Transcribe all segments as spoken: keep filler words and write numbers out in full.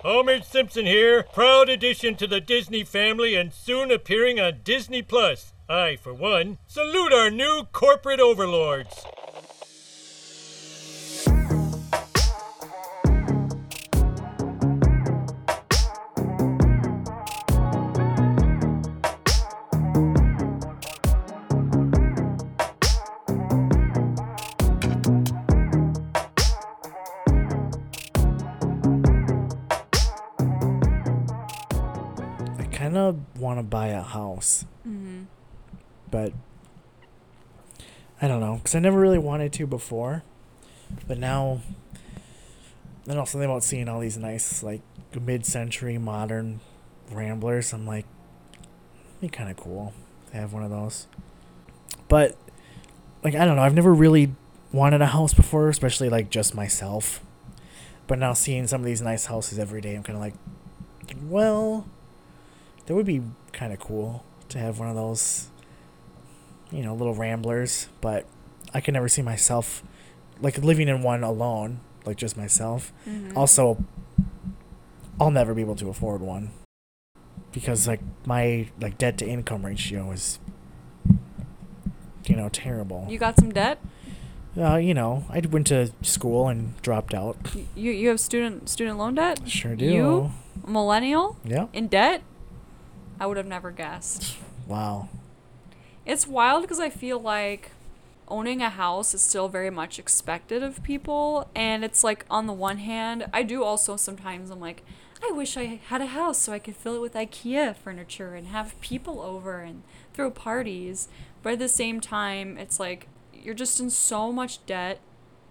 Homer Simpson here, proud addition to the Disney family and soon appearing on Disney Plus. I, for one, salute our new corporate overlords. I want to buy a house, mm-hmm. but I don't know, because I never really wanted to before, but now, and also something about seeing all these nice, like, mid-century modern ramblers, I'm like, it'd be kind of cool to have one of those. But, like, I don't know, I've never really wanted a house before, especially, like, just myself, but now seeing some of these nice houses every day, I'm kind of like, well... that would be kind of cool to have one of those, you know, little ramblers. But I could never see myself, like, living in one alone, like, just myself. Mm-hmm. Also, I'll never be able to afford one because, like, my, like, debt-to-income ratio is, you know, terrible. You got some debt? Uh, you know, I went to school and dropped out. You you have student student loan debt? Sure do. You, a millennial? Yeah. In debt? I would have never guessed. Wow. It's wild because I feel like owning a house is still very much expected of people. And it's like, on the one hand, I do also sometimes, I'm like, I wish I had a house so I could fill it with IKEA furniture and have people over and throw parties. But at the same time, it's like, you're just in so much debt.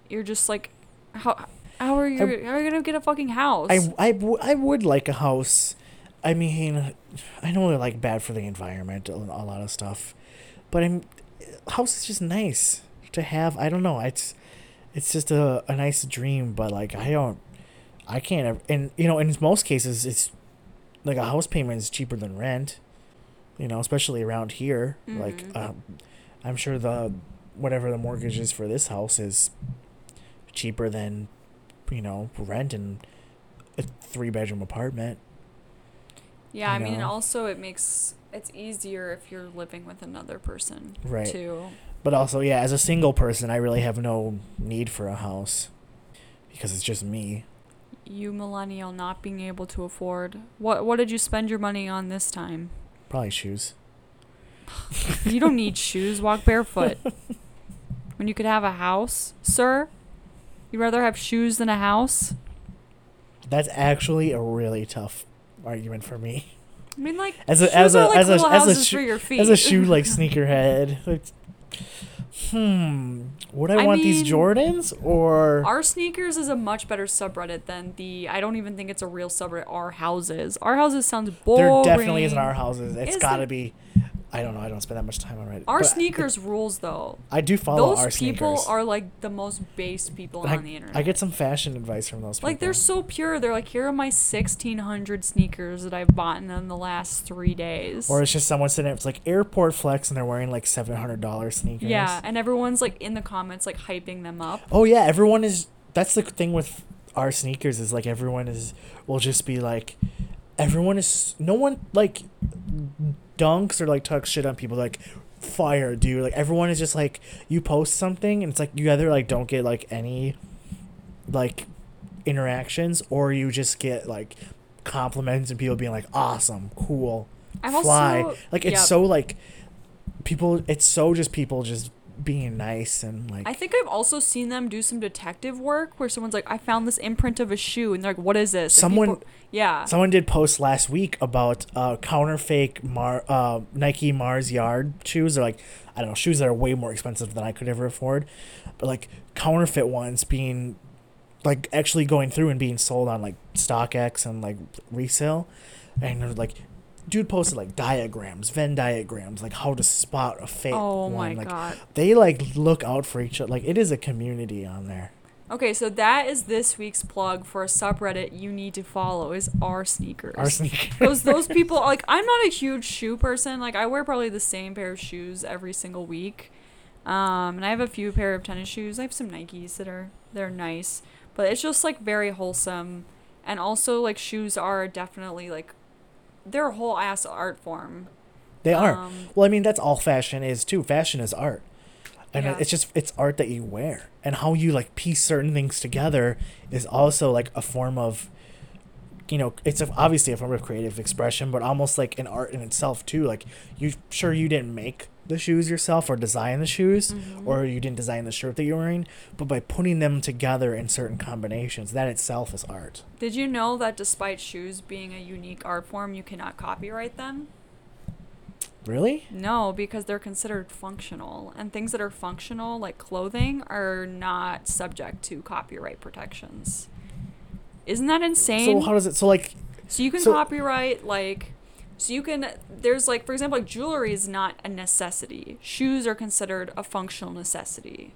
You're just like, how, how are you, I, how are you going to get a fucking house? I, I, w- I would like a house. I mean, I know they're, like, bad for the environment, a lot of stuff, but I'm, house is just nice to have. I don't know. It's, it's just a, a nice dream, but, like, I don't, I can't, and, you know, in most cases, it's, like, a house payment is cheaper than rent, you know, especially around here. Mm-hmm. Like, um, I'm sure the, whatever the mortgage is for this house is cheaper than, you know, rent in a three-bedroom apartment. Yeah, I, I mean, also it makes, it's easier if you're living with another person, right. too. But also, yeah, as a single person, I really have no need for a house because it's just me. You millennial not being able to afford. What What did you spend your money on this time? Probably shoes. You don't need shoes. Walk barefoot. When you could have a house, sir? You'd rather have shoes than a house? That's actually a really tough argument for me. I mean, like, as a as a, like as, a, as, a sho- as a shoe like sneakerhead, like, hmm would I, I want mean, these Jordans or our sneakers is a much better subreddit than the I don't even think it's a real subreddit. Our houses, our houses sounds boring. There definitely isn't our houses. It's isn't. Gotta be. I don't know. I don't spend that much time on Reddit. Our but sneakers it, rules though. I do follow those our sneakers. Those people are like the most base people I, on the internet. I get some fashion advice from those people. Like, they're so pure. They're like, here are my sixteen hundred sneakers that I've bought in the last three days. Or it's just someone sitting there, it's like airport flex and they're wearing like seven hundred dollars sneakers. Yeah. And everyone's like in the comments, like hyping them up. Oh yeah. Everyone is, that's the thing with our sneakers is like everyone is, will just be like, everyone is, no one like dunks or like tucks shit on people like fire dude, like everyone is just like, you post something and it's like you either like don't get like any like interactions or you just get like compliments and people being like awesome, cool, I'm fly also, like it's yep. so like people it's so just people just being nice and like I think I've also seen them do some detective work where someone's like, I found this imprint of a shoe and they're like, what is this? Someone people, yeah someone did post last week about uh counterfeit Mar uh Nike Mars Yard shoes. They're like, I don't know, shoes that are way more expensive than I could ever afford, but like counterfeit ones being like actually going through and being sold on like StockX and like resale, and they're like, dude posted like diagrams, Venn diagrams, like how to spot a fake oh one. My like, God. They like look out for each other. Like it is a community on there. Okay, so that is this week's plug for a subreddit you need to follow is our sneakers. Our sneakers. Those those people are, like, I'm not a huge shoe person. Like I wear probably the same pair of shoes every single week, um, and I have a few pair of tennis shoes. I have some Nikes that are they're nice, but it's just like very wholesome. And also, like, shoes are definitely, like, they're a whole ass art form. They are. Um, well, I mean, that's all fashion is, too. Fashion is art. And yeah. it's just, it's art that you wear. And how you, like, piece certain things together is also, like, a form of, you know, it's obviously a form of creative expression, but almost, like, an art in itself, too. Like, you sure you didn't make the shoes yourself or design the shoes, mm-hmm. or you didn't design the shirt that you're wearing, but by putting them together in certain combinations, that itself is art. Did you know that despite shoes being a unique art form, you cannot copyright them? Really? No, because they're considered functional, and things that are functional, like clothing, are not subject to copyright protections. Isn't that insane? So how does it, so like, so you can so, copyright, like, so you can, there's like, for example, like jewelry is not a necessity. Shoes are considered a functional necessity.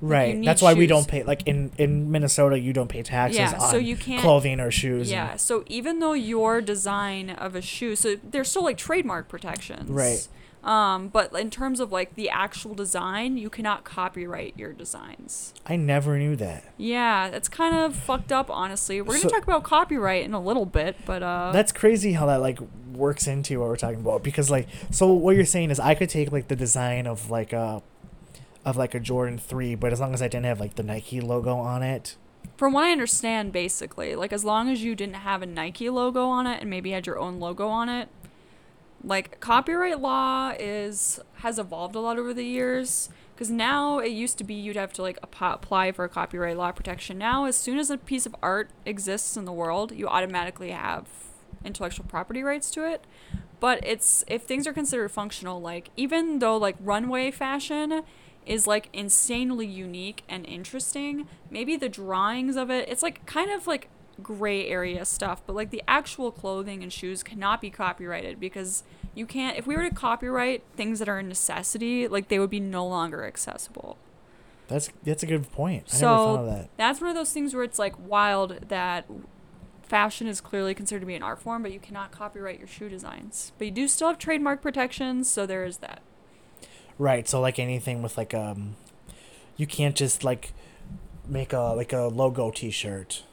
Right. That's why shoes. We don't pay, like in, in Minnesota, you don't pay taxes yeah, on so you can't, clothing or shoes. Yeah. And, so even though your design of a shoe, so there's still like trademark protections. Right. Um, but in terms of like the actual design, you cannot copyright your designs. I never knew that. Yeah, that's kind of fucked up, honestly. We're so, gonna talk about copyright in a little bit, but uh, that's crazy how that like works into what we're talking about, because like, so what you're saying is I could take like the design of like a of like a Jordan three, but as long as I didn't have like the Nike logo on it. From what I understand, basically, like as long as you didn't have a Nike logo on it and maybe had your own logo on it. Like, copyright law is has evolved a lot over the years, because now it used to be you'd have to, like, apply for a copyright law protection. Now, as soon as a piece of art exists in the world, you automatically have intellectual property rights to it. But it's if things are considered functional, like, even though, like, runway fashion is, like, insanely unique and interesting, maybe the drawings of it, it's, like, kind of, like, gray area stuff, but like the actual clothing and shoes cannot be copyrighted, because you can't, if we were to copyright things that are a necessity, like they would be no longer accessible. That's that's a good point. I so never thought of that. That's one of those things where it's like wild that fashion is clearly considered to be an art form, but you cannot copyright your shoe designs. But you do still have trademark protections, so there is that. Right. So like anything with like um you can't just like make a like a logo t-shirt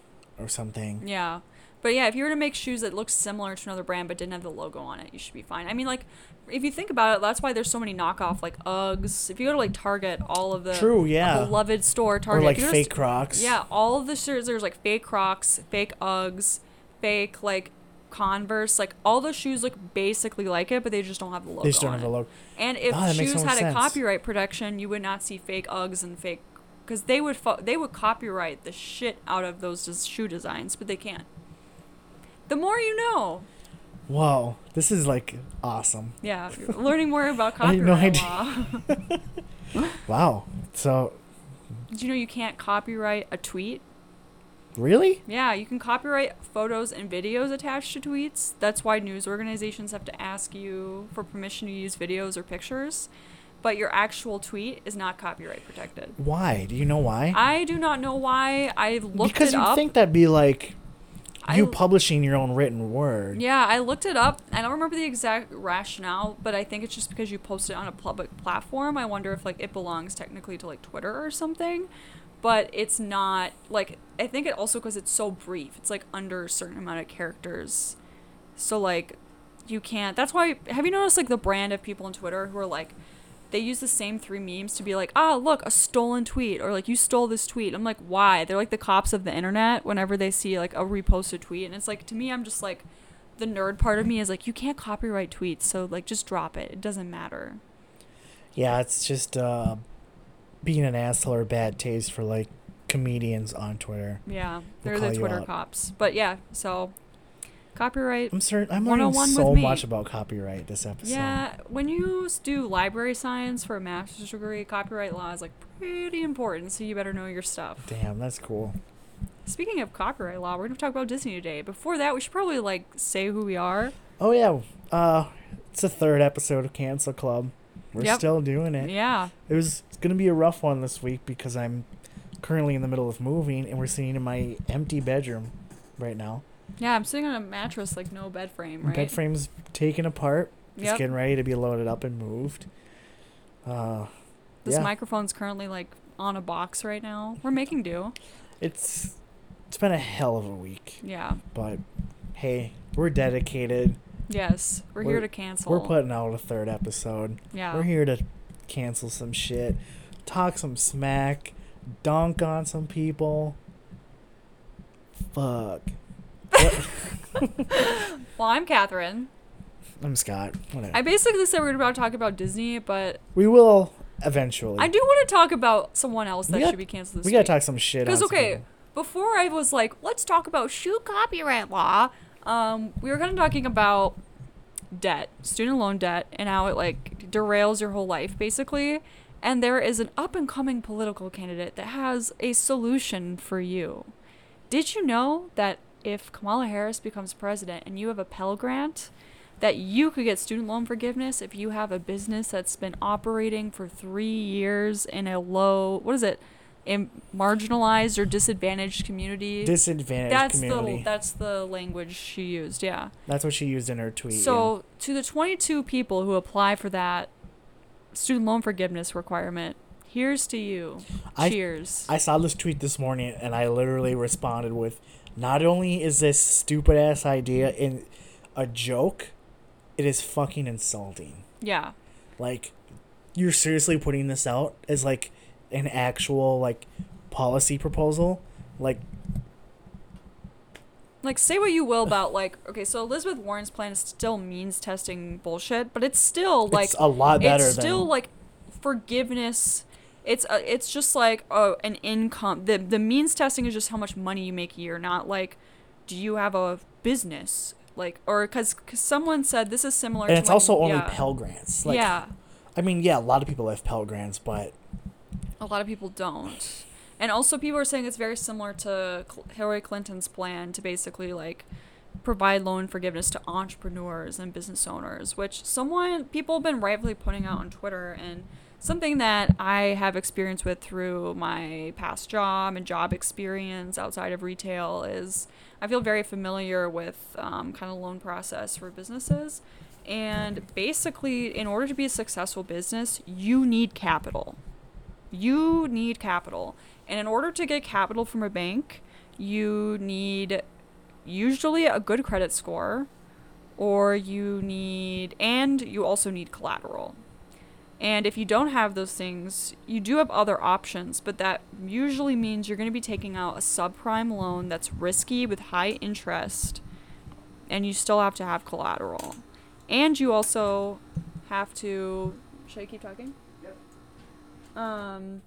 or something. Yeah. But yeah, if you were to make shoes that look similar to another brand but didn't have the logo on it, you should be fine. I mean, like, if you think about it, that's why there's so many knockoff, like, Uggs. If you go to, like, Target, all of the... True, yeah. Beloved store, Target. Or, like, fake just, Crocs. Yeah, all of the shoes, there's, like, fake Crocs, fake Uggs, fake, like, Converse. Like, all the shoes look basically like it, but they just don't have the logo on it. They just don't have the logo. And if oh, shoes so had sense. a copyright protection, you would not see fake Uggs and fake... Because they would fo- they would copyright the shit out of those des- shoe designs, but they can't. The more you know. Wow, this is like awesome. Yeah, learning more about copyright law. Wow. So. Did you know you can't copyright a tweet? Really? Yeah, you can copyright photos and videos attached to tweets. That's why news organizations have to ask you for permission to use videos or pictures. But your actual tweet is not copyright protected. Why? Do you know why? I do not know why. I looked because it up. Because you'd think that'd be like you I, publishing your own written word. Yeah, I looked it up. I don't remember the exact rationale, but I think it's just because you post it on a public platform. I wonder if like it belongs technically to like Twitter or something. But it's not like, I think it also because it's so brief. It's like under a certain amount of characters. So like you can't. That's why. Have you noticed like the brand of people on Twitter who are like, they use the same three memes to be like, ah, oh, look, a stolen tweet, or like, you stole this tweet. I'm like, why? They're like the cops of the internet whenever they see like a reposted tweet. And it's like, to me, I'm just like, the nerd part of me is like, you can't copyright tweets. So like, just drop it. It doesn't matter. Yeah, it's just uh, being an asshole or bad taste for like comedians on Twitter. Yeah, they're the Twitter cops. But yeah, so... Copyright. I'm certain. I'm learning so much about copyright this episode. Yeah, when you do library science for a master's degree, copyright law is like pretty important, so you better know your stuff. Damn, that's cool. Speaking of copyright law, we're gonna talk about Disney today. Before that, we should probably like say who we are. Oh yeah, uh, it's the third episode of Cancel Club. We're yep. still doing it. Yeah. It was it's gonna be a rough one this week because I'm currently in the middle of moving, and we're sitting in my empty bedroom right now. Yeah, I'm sitting on a mattress, like no bed frame, right? Bed frame's taken apart. It's yep. getting ready to be loaded up and moved. Uh, this yeah. microphone's currently like on a box right now. We're making do. It's It's been a hell of a week. Yeah. But hey, we're dedicated. Yes, we're, we're here to cancel. We're putting out a third episode. Yeah. We're here to cancel some shit, talk some smack, dunk on some people. Fuck. Well, I'm Catherine. I'm Scott. Whatever. I basically said we're about to talk about Disney, but we will eventually. I do want to talk about someone else that got, should be canceled this we week. We gotta talk some shit. Because okay, something. Before I was like, let's talk about shoe copyright law. Um, we were kind of talking about debt, student loan debt, and how it like derails your whole life basically. And there is an up and coming political candidate that has a solution for you. Did you know that if Kamala Harris becomes president and you have a Pell Grant, that you could get student loan forgiveness if you have a business that's been operating for three years in a low, what is it, in marginalized or disadvantaged community? Disadvantaged that's community. The, that's the language she used, yeah. That's what she used in her tweet. So yeah. To the twenty-two people who apply for that student loan forgiveness requirement, here's to you. I, Cheers. I saw this tweet this morning, and I literally responded with, not only is this stupid-ass idea in a joke, it is fucking insulting. Yeah. Like, you're seriously putting this out as, like, an actual, like, policy proposal? Like... Like, say what you will about, like, okay, so Elizabeth Warren's plan is still means testing bullshit, but it's still, like... It's a lot better it's than... It's still, like, forgiveness... It's uh, it's just, like, uh, an income... The, the means testing is just how much money you make a year, not, like, do you have a business... Like, or because someone said this is similar and to... And it's like, also only yeah. Pell Grants. Like, yeah. I mean, yeah, a lot of people have Pell Grants, but... A lot of people don't. And also people are saying it's very similar to Hillary Clinton's plan to basically, like, provide loan forgiveness to entrepreneurs and business owners, which someone... People have been rightfully putting out on Twitter, and something that I have experience with through my past job and job experience outside of retail is... I feel very familiar with um, kind of loan process for businesses. And basically, in order to be a successful business, you need capital. You need capital. And in order to get capital from a bank, you need usually a good credit score, or you need, and you also need collateral. And if you don't have those things, you do have other options, but that usually means you're going to be taking out a subprime loan that's risky with high interest, and you still have to have collateral. And you also have to... Should I keep talking? Yep. Um,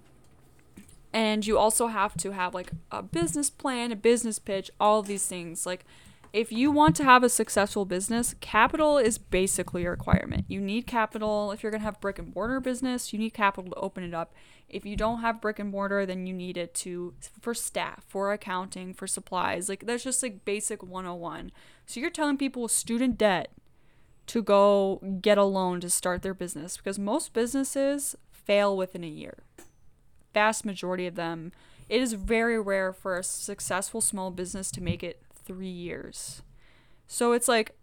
and you also have to have, like, a business plan, a business pitch, all of these things, like... If you want to have a successful business, capital is basically a requirement. You need capital. If you're going to have brick and mortar business, you need capital to open it up. If you don't have brick and mortar, then you need it to for staff, for accounting, for supplies. Like, that's just like basic one oh one. So you're telling people with student debt to go get a loan to start their business, because most businesses fail within a year. Vast majority of them. It is very rare for a successful small business to make it three years. So it's like,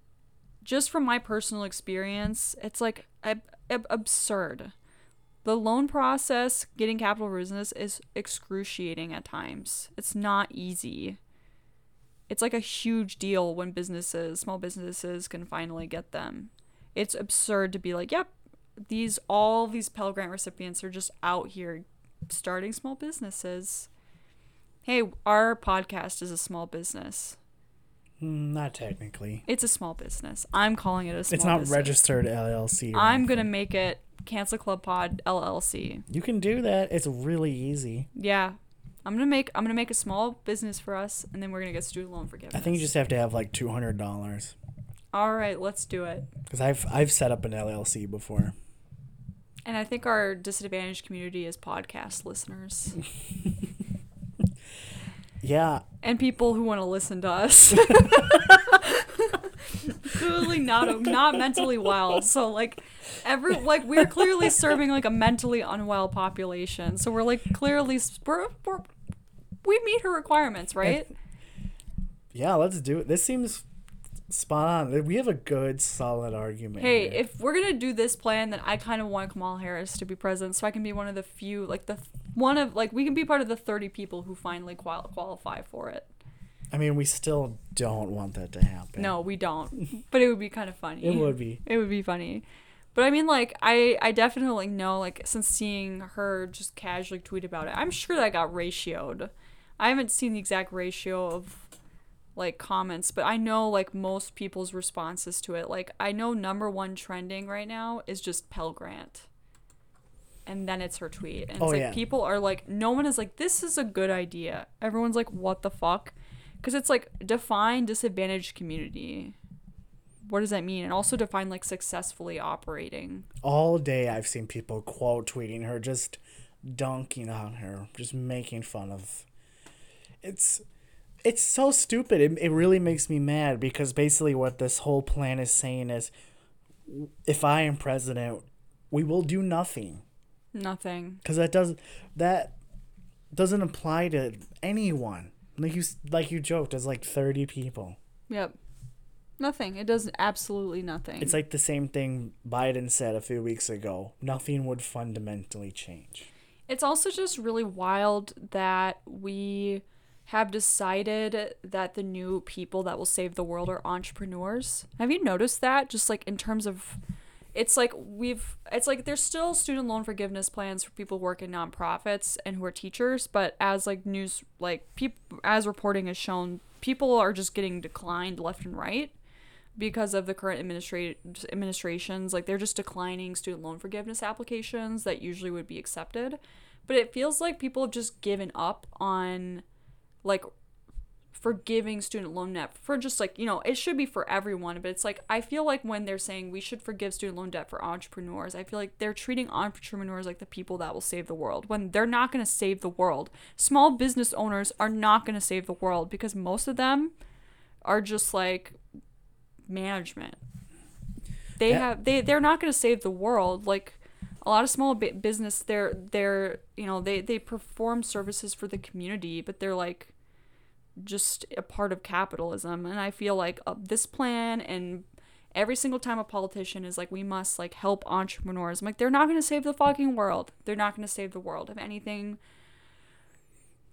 just from my personal experience, it's like ab- ab- absurd. The loan process, getting capital for business, is excruciating at times. It's not easy. It's like a huge deal when businesses, small businesses, can finally get them. It's absurd to be like, yep, these all these Pell Grant recipients are just out here starting small businesses. Hey, our podcast is a small business. Not technically. It's a small business. I'm calling it a small business. It's not business. Registered L L C. I'm going to make it Cancel Club Pod L L C. You can do that. It's really easy. Yeah. I'm going to make I'm going to make a small business for us, and then we're going to get student loan forgiveness. I think you just have to have like two hundred dollars. All right, let's do it. Cuz I've I've set up an L L C before. And I think our disadvantaged community is podcast listeners. Yeah. And people who want to listen to us. Clearly not not mentally well. So like every like we're clearly serving like a mentally unwell population. So we're like clearly we're, we're, we meet her requirements, right? Yeah, let's do it. This seems spot on. We have a good solid argument. Hey, here. If we're going to do this plan, then I kind of want Kamala Harris to be president so I can be one of the few like the one of like we can be part of the thirty people who finally qual- qualify for it. I mean, we still don't want that to happen. No, we don't. But it would be kind of funny. It would be. It would be funny. But I mean, like, I, I definitely know, like, since seeing her just casually tweet about it, I'm sure that got ratioed. I haven't seen the exact ratio of, like, comments, but I know, like, most people's responses to it. Like, I know number one trending right now is just Pell Grant. And then it's her tweet. And it's, oh, like, yeah. People are, like, no one is like, this is a good idea. Everyone's like, what the fuck? Because it's, like, define disadvantaged community. What does that mean? And also define, like, successfully operating. All day I've seen people quote tweeting her, just dunking on her, just making fun of. It's it's so stupid. It, it really makes me mad because basically what this whole plan is saying is, if I am president, we will do nothing. Nothing. Because that doesn't that doesn't apply to anyone. Like you like you joked, it's like thirty people. Yep. Nothing. It does absolutely nothing. It's like the same thing Biden said a few weeks ago. Nothing would fundamentally change. It's also just really wild that we have decided that the new people that will save the world are entrepreneurs. Have you noticed that? Just like in terms of... It's like we've, it's like there's still student loan forgiveness plans for people who work in nonprofits and who are teachers. But as like news, like people, as reporting has shown, people are just getting declined left and right because of the current administra- administrations. Like they're just declining student loan forgiveness applications that usually would be accepted. But it feels like people have just given up on like forgiving student loan debt for just like, you know, it should be for everyone, but it's like I feel like when they're saying we should forgive student loan debt for entrepreneurs, I feel like they're treating entrepreneurs like the people that will save the world when they're not going to save the world. Small business owners are not going to save the world because most of them are just like management. They yeah. have they they're not going to save the world. Like a lot of small business, they're they're you know they they perform services for the community, but they're like just a part of capitalism. And I feel like uh, this plan and every single time a politician is like, we must like help entrepreneurs, I'm like, they're not going to save the fucking world. They're not going to save the world. If anything,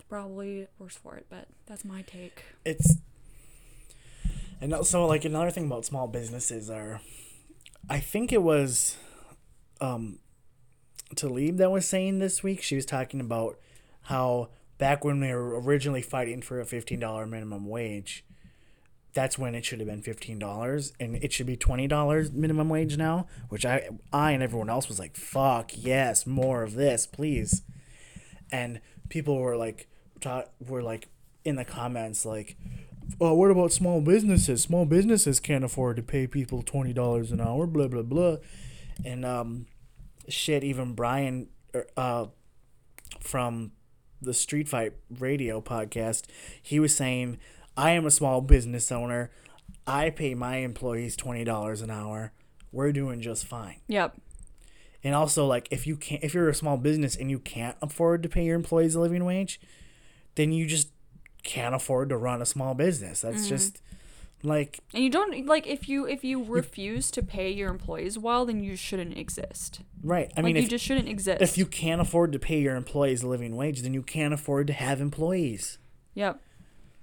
probably worse for it, but that's my take. It's and also like another thing about small businesses are, I think it was um Tlaib that was saying this week, she was talking about how back when we were originally fighting for a fifteen dollars minimum wage, that's when it should have been fifteen dollars, and it should be twenty dollars minimum wage now, which I I and everyone else was like, fuck, yes, more of this, please. And people were like, ta- were like in the comments like, oh, what about small businesses? Small businesses can't afford to pay people twenty dollars an hour, blah, blah, blah. And um, shit, even Brian uh, from... the Street Fight Radio podcast, he was saying, I am a small business owner. I pay my employees twenty dollars an hour. We're doing just fine. Yep. And also, like, if you can't, if you're a small business and you can't afford to pay your employees a living wage, then you just can't afford to run a small business. That's mm-hmm. just like, and you don't like, if you if you refuse to pay your employees well, then you shouldn't exist. Right. I like, mean, you if, just shouldn't exist. If you can't afford to pay your employees a living wage, then you can't afford to have employees. Yep.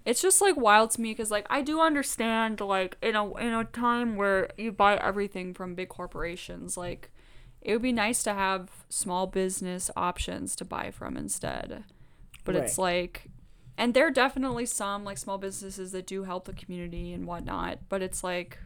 It's just like wild to me because like I do understand like in a in a time where you buy everything from big corporations, like it would be nice to have small business options to buy from instead. But right. It's like. And there are definitely some, like, small businesses that do help the community and whatnot. But it's, like,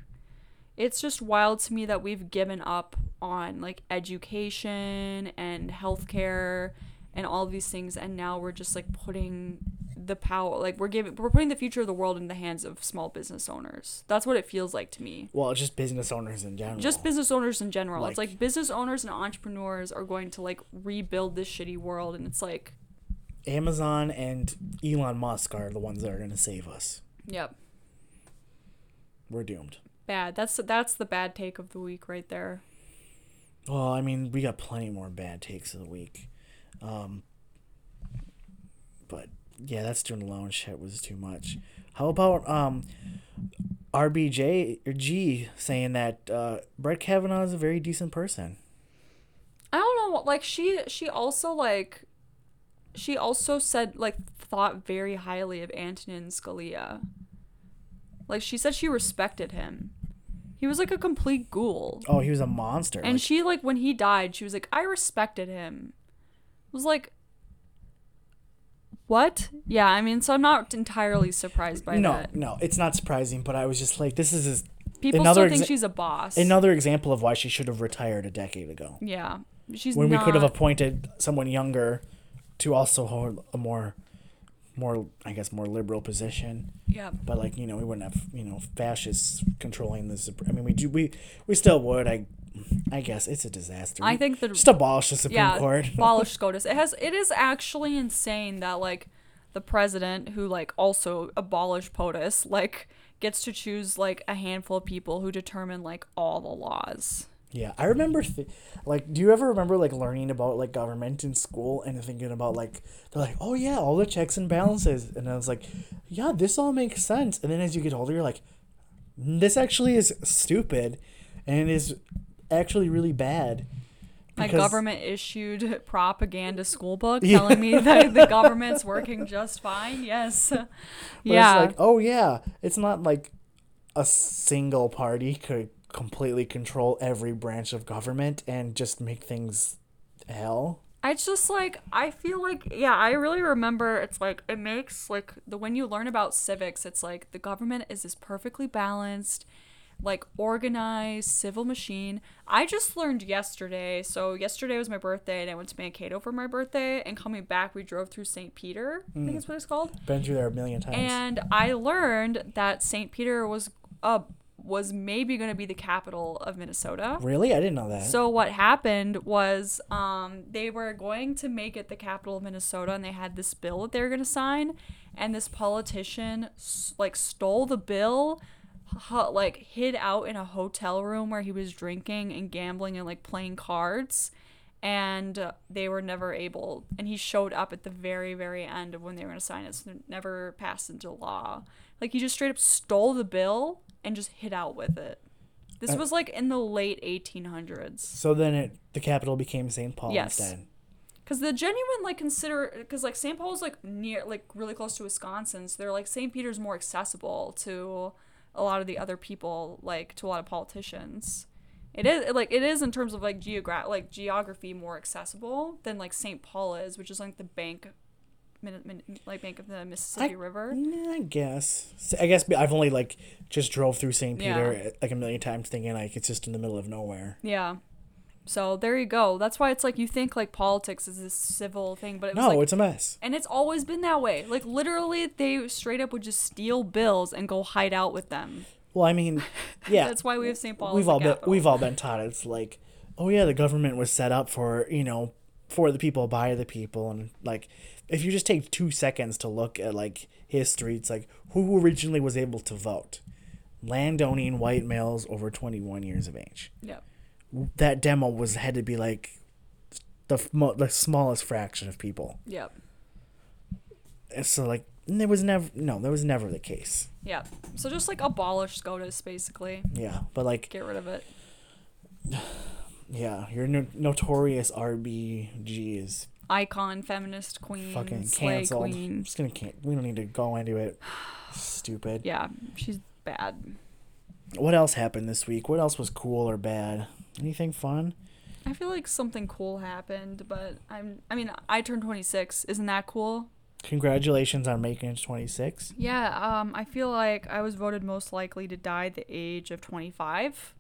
it's just wild to me that we've given up on, like, education and healthcare and all these things. And now we're just, like, putting the power, like, we're giving, we're putting the future of the world in the hands of small business owners. That's what it feels like to me. Well, it's just business owners in general. Just business owners in general. Like, it's, like, business owners and entrepreneurs are going to, like, rebuild this shitty world. And it's, like... Amazon and Elon Musk are the ones that are going to save us. Yep. We're doomed. Bad. That's that's the bad take of the week right there. Well, I mean, we got plenty more bad takes of the week. Um, but, yeah, that student loan shit was too much. How about um, R B G or G saying that uh, Brett Kavanaugh is a very decent person? I don't know. Like, she she also, like... she also said, like, thought very highly of Antonin Scalia. Like, she said she respected him. He was, like, a complete ghoul. Oh, he was a monster. And like, she, like, when he died, she was like, I respected him. It was like, what? Yeah, I mean, so I'm not entirely surprised by no, that. No, no, it's not surprising, but I was just like, this is... People still think exa- she's a boss. Another example of why she should have retired a decade ago. Yeah. She's when not... we could have appointed someone younger to also hold a more... more, I guess, more liberal position. Yeah. But, like, you know, we wouldn't have, you know, fascists controlling the Supreme. I mean, we do, we, we still would. I, I guess it's a disaster. I think the just abolish the Supreme yeah, Court. Abolish SCOTUS. It has. It is actually insane that, like, the president, who, like, also abolished POTUS, like, gets to choose, like, a handful of people who determine, like, all the laws. Yeah, I remember, th- like, do you ever remember, like, learning about, like, government in school and thinking about, like, they're like, oh, yeah, all the checks and balances. And I was like, yeah, this all makes sense. And then as you get older, you're like, this actually is stupid and it is actually really bad. My government-issued propaganda school book yeah. telling me that the government's working just fine. Yes. But yeah. It's like, oh, yeah, it's not like a single party could completely control every branch of government and just make things hell. I just like I feel like yeah I really remember it's like it makes like the when you learn about civics, it's like the government is this perfectly balanced, like, organized civil machine. I just learned yesterday so yesterday was my birthday and I went to Mankato for my birthday, and coming back we drove through Saint Peter. mm. I think that's what it's called. Been through there a million times. And I learned that Saint Peter was a was maybe going to be the capital of Minnesota. Really? I didn't know that. So what happened was um, they were going to make it the capital of Minnesota, and they had this bill that they were going to sign, and this politician, like, stole the bill, like, hid out in a hotel room where he was drinking and gambling and, like, playing cards, and they were never able, and he showed up at the very, very end of when they were going to sign it, so it never passed into law. Like, he just straight up stole the bill and just hit out with it. This uh, was like in the late eighteen hundreds. So then it the capital became Saint Paul yes. instead. Because the genuine, like, consider, because, like, Saint Paul's, like, near, like, really close to Wisconsin, so they're like, Saint Peter's more accessible to a lot of the other people, like, to a lot of politicians. It is, like, it is in terms of, like, geogra- like geography more accessible than, like, Saint Paul is, which is, like, the bank like bank of the Mississippi I, River. I guess. I guess I've only, like, just drove through Saint Peter yeah. like a million times, thinking, like, it's just in the middle of nowhere. Yeah. So there you go. That's why it's like you think, like, politics is this civil thing, but it was no, like, it's a mess. And it's always been that way. Like, literally, they straight up would just steal bills and go hide out with them. Well, I mean, yeah. That's why we have Saint Paul. We've all been, we've all been taught it's like, oh yeah, the government was set up for, you know, for the people, by the people, and, like, if you just take two seconds to look at, like, history, it's like, who originally was able to vote? Landowning white males over twenty-one years of age. Yep. That demo was had to be, like, the the smallest fraction of people. Yep. And so, like, there was never no, that was never the case. Yeah. So just, like, abolish SCOTUS, basically. Yeah, but, like, get rid of it. Yeah, your no- notorious R B G is icon feminist queen, fucking canceled. Queen. I'm just gonna can- we don't need to go into it. Stupid. Yeah, she's bad. What else happened this week? What else was cool or bad? Anything fun? I feel like something cool happened, but I'm. I mean, I turned twenty-six. Isn't that cool? Congratulations on making it to twenty-six. Yeah. Um. I feel like I was voted most likely to die at the age of twenty-five.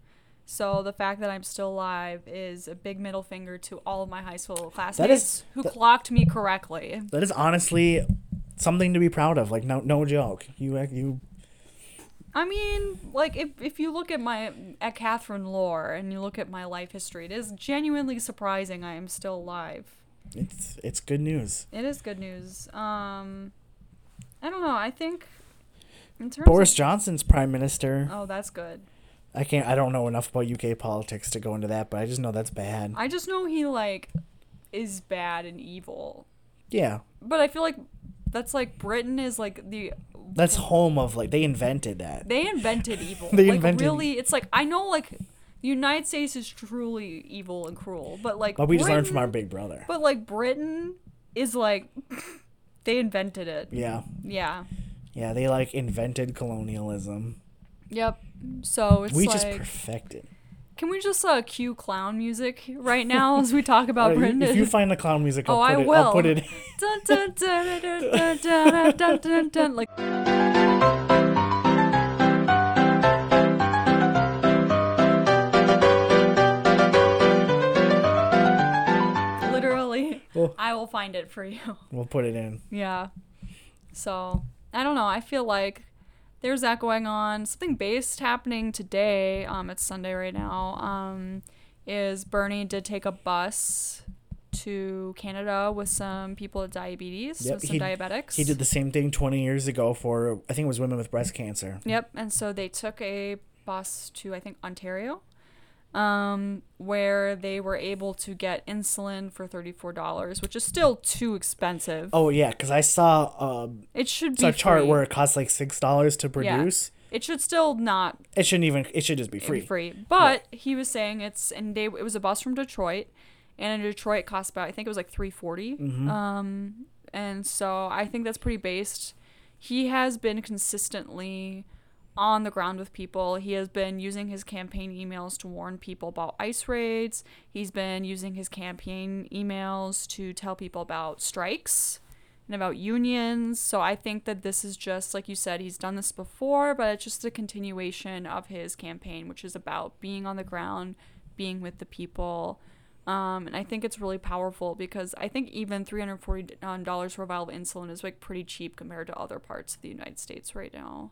So the fact that I'm still alive is a big middle finger to all of my high school classmates is, who that, clocked me correctly. That is honestly something to be proud of. Like, no, no joke. You, you. I mean, like, if if you look at my at Catherine lore and you look at my life history, it is genuinely surprising I am still alive. It's it's good news. It is good news. Um, I don't know. I think in terms Boris of, Johnson's prime minister. Oh, that's good. I can't. I don't know enough about U K politics to go into that, but I just know that's bad. I just know he, like, is bad and evil. Yeah. But I feel like that's, like, Britain is, like, the... That's home of, like, they invented that. They invented evil. They like, invented... really, it's, like, I know, like, the United States is truly evil and cruel, but, like... But we just Britain, learned from our big brother. But, like, Britain is like, they invented it. Yeah. Yeah. Yeah, they like invented colonialism. Yep. So it's we like... We just perfected it. Can we just uh, cue clown music right now as we talk about right, Brendan? If you find the clown music, I'll, oh, put, I it, will. I'll put it dun, dun, dun, dun, dun, dun, dun, dun, like... Literally, well, I will find it for you. We'll put it in. Yeah. So, I don't know. I feel like... There's that going on. Something based happening today, um, it's Sunday right now, um, is Bernie did take a bus to Canada with some people with diabetes, yep, with some he, diabetics. He did the same thing twenty years ago for, I think it was women with breast cancer. Yep, and so they took a bus to, I think, Ontario, um, where they were able to get insulin for thirty-four dollars, which is still too expensive. Oh yeah, because I saw um, it should be a chart where it costs like six dollars to produce. Yeah. It should still not. It shouldn't even. It should just be free. Be free, but yeah. He was saying it's and they it was a bus from Detroit, and in Detroit it cost about I think it was like three forty. Mm-hmm. Um, and so I think that's pretty based. He has been consistently on the ground with people. He has been using his campaign emails to warn people about ICE raids. He's been using his campaign emails to tell people about strikes and about unions. So I think that this is just, like you said, he's done this before, but it's just a continuation of his campaign, which is about being on the ground, being with the people. Um, and I think it's really powerful because I think even three hundred forty dollars for a vial of insulin is like pretty cheap compared to other parts of the United States right now.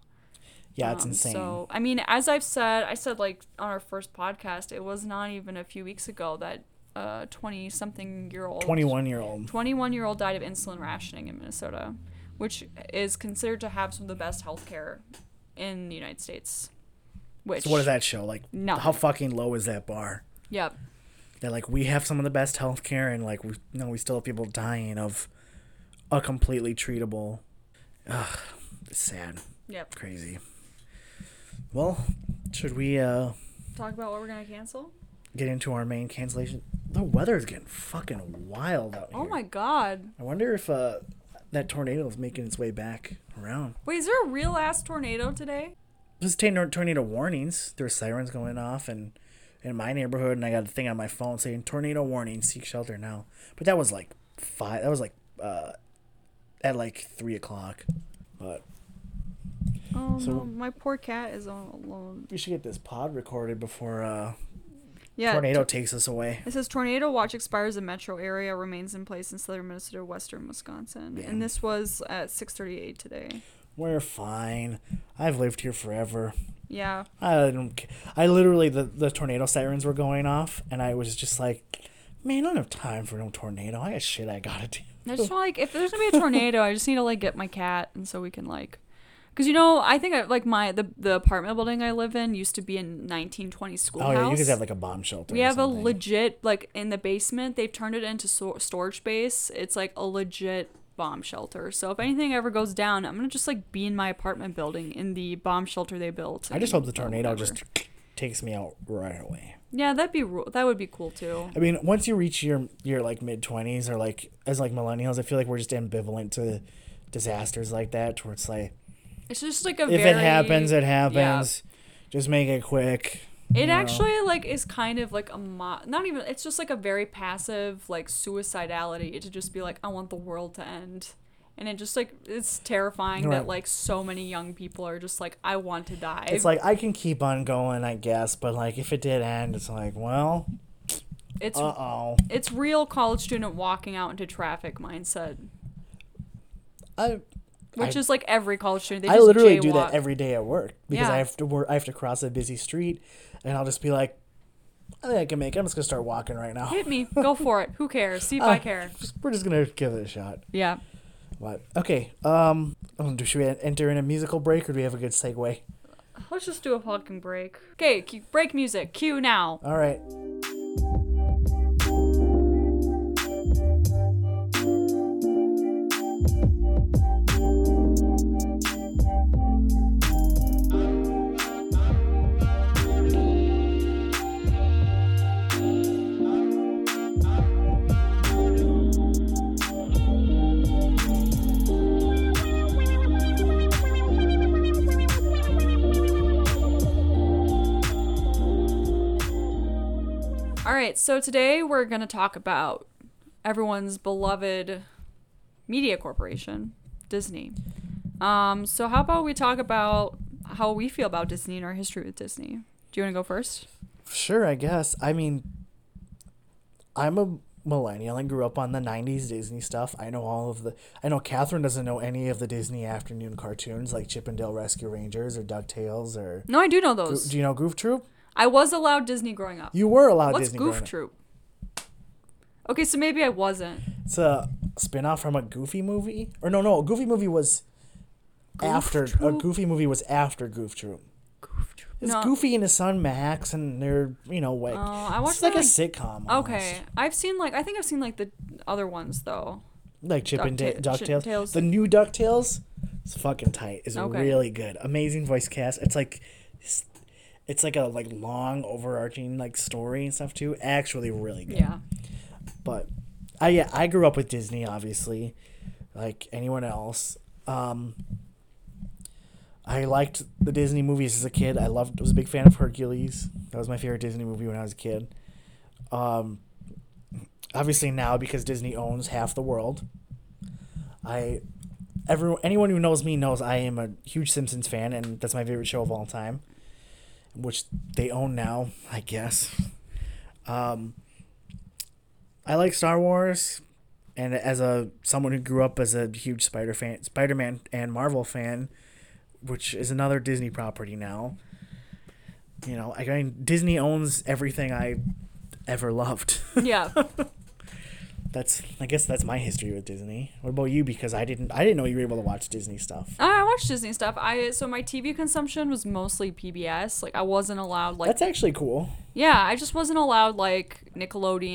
Yeah, it's um, insane. So, I mean, as I've said, I said, like, on our first podcast, it was not even a few weeks ago that a twenty-something-year-old... twenty-one-year-old. twenty-one-year-old died of insulin rationing in Minnesota, which is considered to have some of the best health care in the United States. Which, so what does that show? Like, nothing. How fucking low is that bar? Yep. That, like, we have some of the best health care, and, like, we, you know, we still have people dying of a completely treatable... Ugh, it's sad. Yep. Crazy. Well, should we uh, talk about what we're gonna cancel? Get into our main cancellation. The weather is getting fucking wild out here. Oh my god! I wonder if uh, that tornado is making its way back around. Wait, is there a real ass tornado today? There's tornado warnings. There's sirens going off, and in my neighborhood, and I got a thing on my phone saying tornado warning, seek shelter now. But that was like five. That was like uh, at like three o'clock, but. Oh, so, no, my poor cat is all alone. We should get this pod recorded before uh, yeah, tornado t- takes us away. It says, tornado watch expires in metro area, remains in place in southern Minnesota, western Wisconsin. Yeah. And this was at six thirty-eight today. We're fine. I've lived here forever. Yeah. I don't. I literally, the, the tornado sirens were going off, and I was just like, man, I don't have time for no tornado. I got shit I gotta do. I just like, if there's going to be a tornado, I just need to, like, get my cat, and so we can, like... Because, you know, I think, I, like, my the, the apartment building I live in used to be a nineteen twenties schoolhouse. Oh, yeah, you guys have, like, a bomb shelter. We have something. A legit, like, in the basement, they've turned it into so- storage space. It's, like, a legit bomb shelter. So if anything ever goes down, I'm going to just, like, be in my apartment building in the bomb shelter they built. I just hope the tornado whatever. just takes me out right away. Yeah, that'd be that would be cool, too. I mean, once you reach your, your like, mid-twenties or, like, as, like, millennials, I feel like we're just ambivalent to disasters like that towards, like... It's just like a if very... If it happens, it happens. Yeah. Just make it quick. It actually, know. like, is kind of like a... Mo- not even... It's just like a very passive, like, suicidality to just be like, I want the world to end. And it just, like, it's terrifying right. that, like, so many young people are just like, I want to die. It's like, I can keep on going, I guess. But, like, if it did end, it's like, well... It's, uh-oh. It's real college student walking out into traffic mindset. I... Which I, is like every college student. They I just literally jaywalk. do that every day at work because yeah. I have to work. I have to cross a busy street, and I'll just be like, "I think I can make it. I'm just gonna start walking right now." Hit me, go for it. Who cares? See if uh, I care. Just, we're just gonna give it a shot. Yeah. What? Okay. Um. Should we enter in a musical break, or do we have a good segue? Let's just do a fucking break. Okay. Break music. Cue now. All right. right, so today we're going to talk about everyone's beloved media corporation, Disney. Um, so how about we talk about how we feel about Disney and our history with Disney? Do you want to go first? Sure, I guess. I mean, I'm a millennial and grew up on the nineties Disney stuff. I know all of the... I know Catherine doesn't know any of the Disney afternoon cartoons like Chip and Dale Rescue Rangers or Ducktales or... No, I do know those. Go- do you know Goof Troop? I was allowed Disney growing up. You were allowed What's Disney Goof growing Troop? Up. Okay, so maybe I wasn't. It's a spin-off from a Goofy movie? Or no, no, a Goofy movie was... Goof after Troop? A Goofy movie was after Goof Troop. Goof Troop. It's no. Goofy and his son Max, and they're you know like oh, I watched it's like, like a sitcom. Almost. Okay, I've seen like I think I've seen like the other ones though. Like Chip Duck and da- Ducktales. Ducktales, the new Ducktales, it's fucking tight. It's okay. Really good, amazing voice cast. It's like, it's, it's like a like long overarching like story and stuff too. Actually, really good. Yeah. But I yeah I grew up with Disney obviously, like anyone else. Um. I liked the Disney movies as a kid. I loved. Was a big fan of Hercules. That was my favorite Disney movie when I was a kid. Um, obviously now because Disney owns half the world. I, everyone, anyone who knows me knows I am a huge Simpsons fan, and that's my favorite show of all time, which they own now, I guess. Um, I like Star Wars, and as a someone who grew up as a huge Spider fan, Spider-Man and Marvel fan. Which is another Disney property now. You know, I mean, Disney owns everything I ever loved. Yeah. That's, I guess that's my history with Disney. What about you? Because I didn't, I didn't know you were able to watch Disney stuff. I watched Disney stuff. I, so my T V consumption was mostly P B S. Like I wasn't allowed like. That's actually cool. Yeah. I just wasn't allowed like Nickelodeon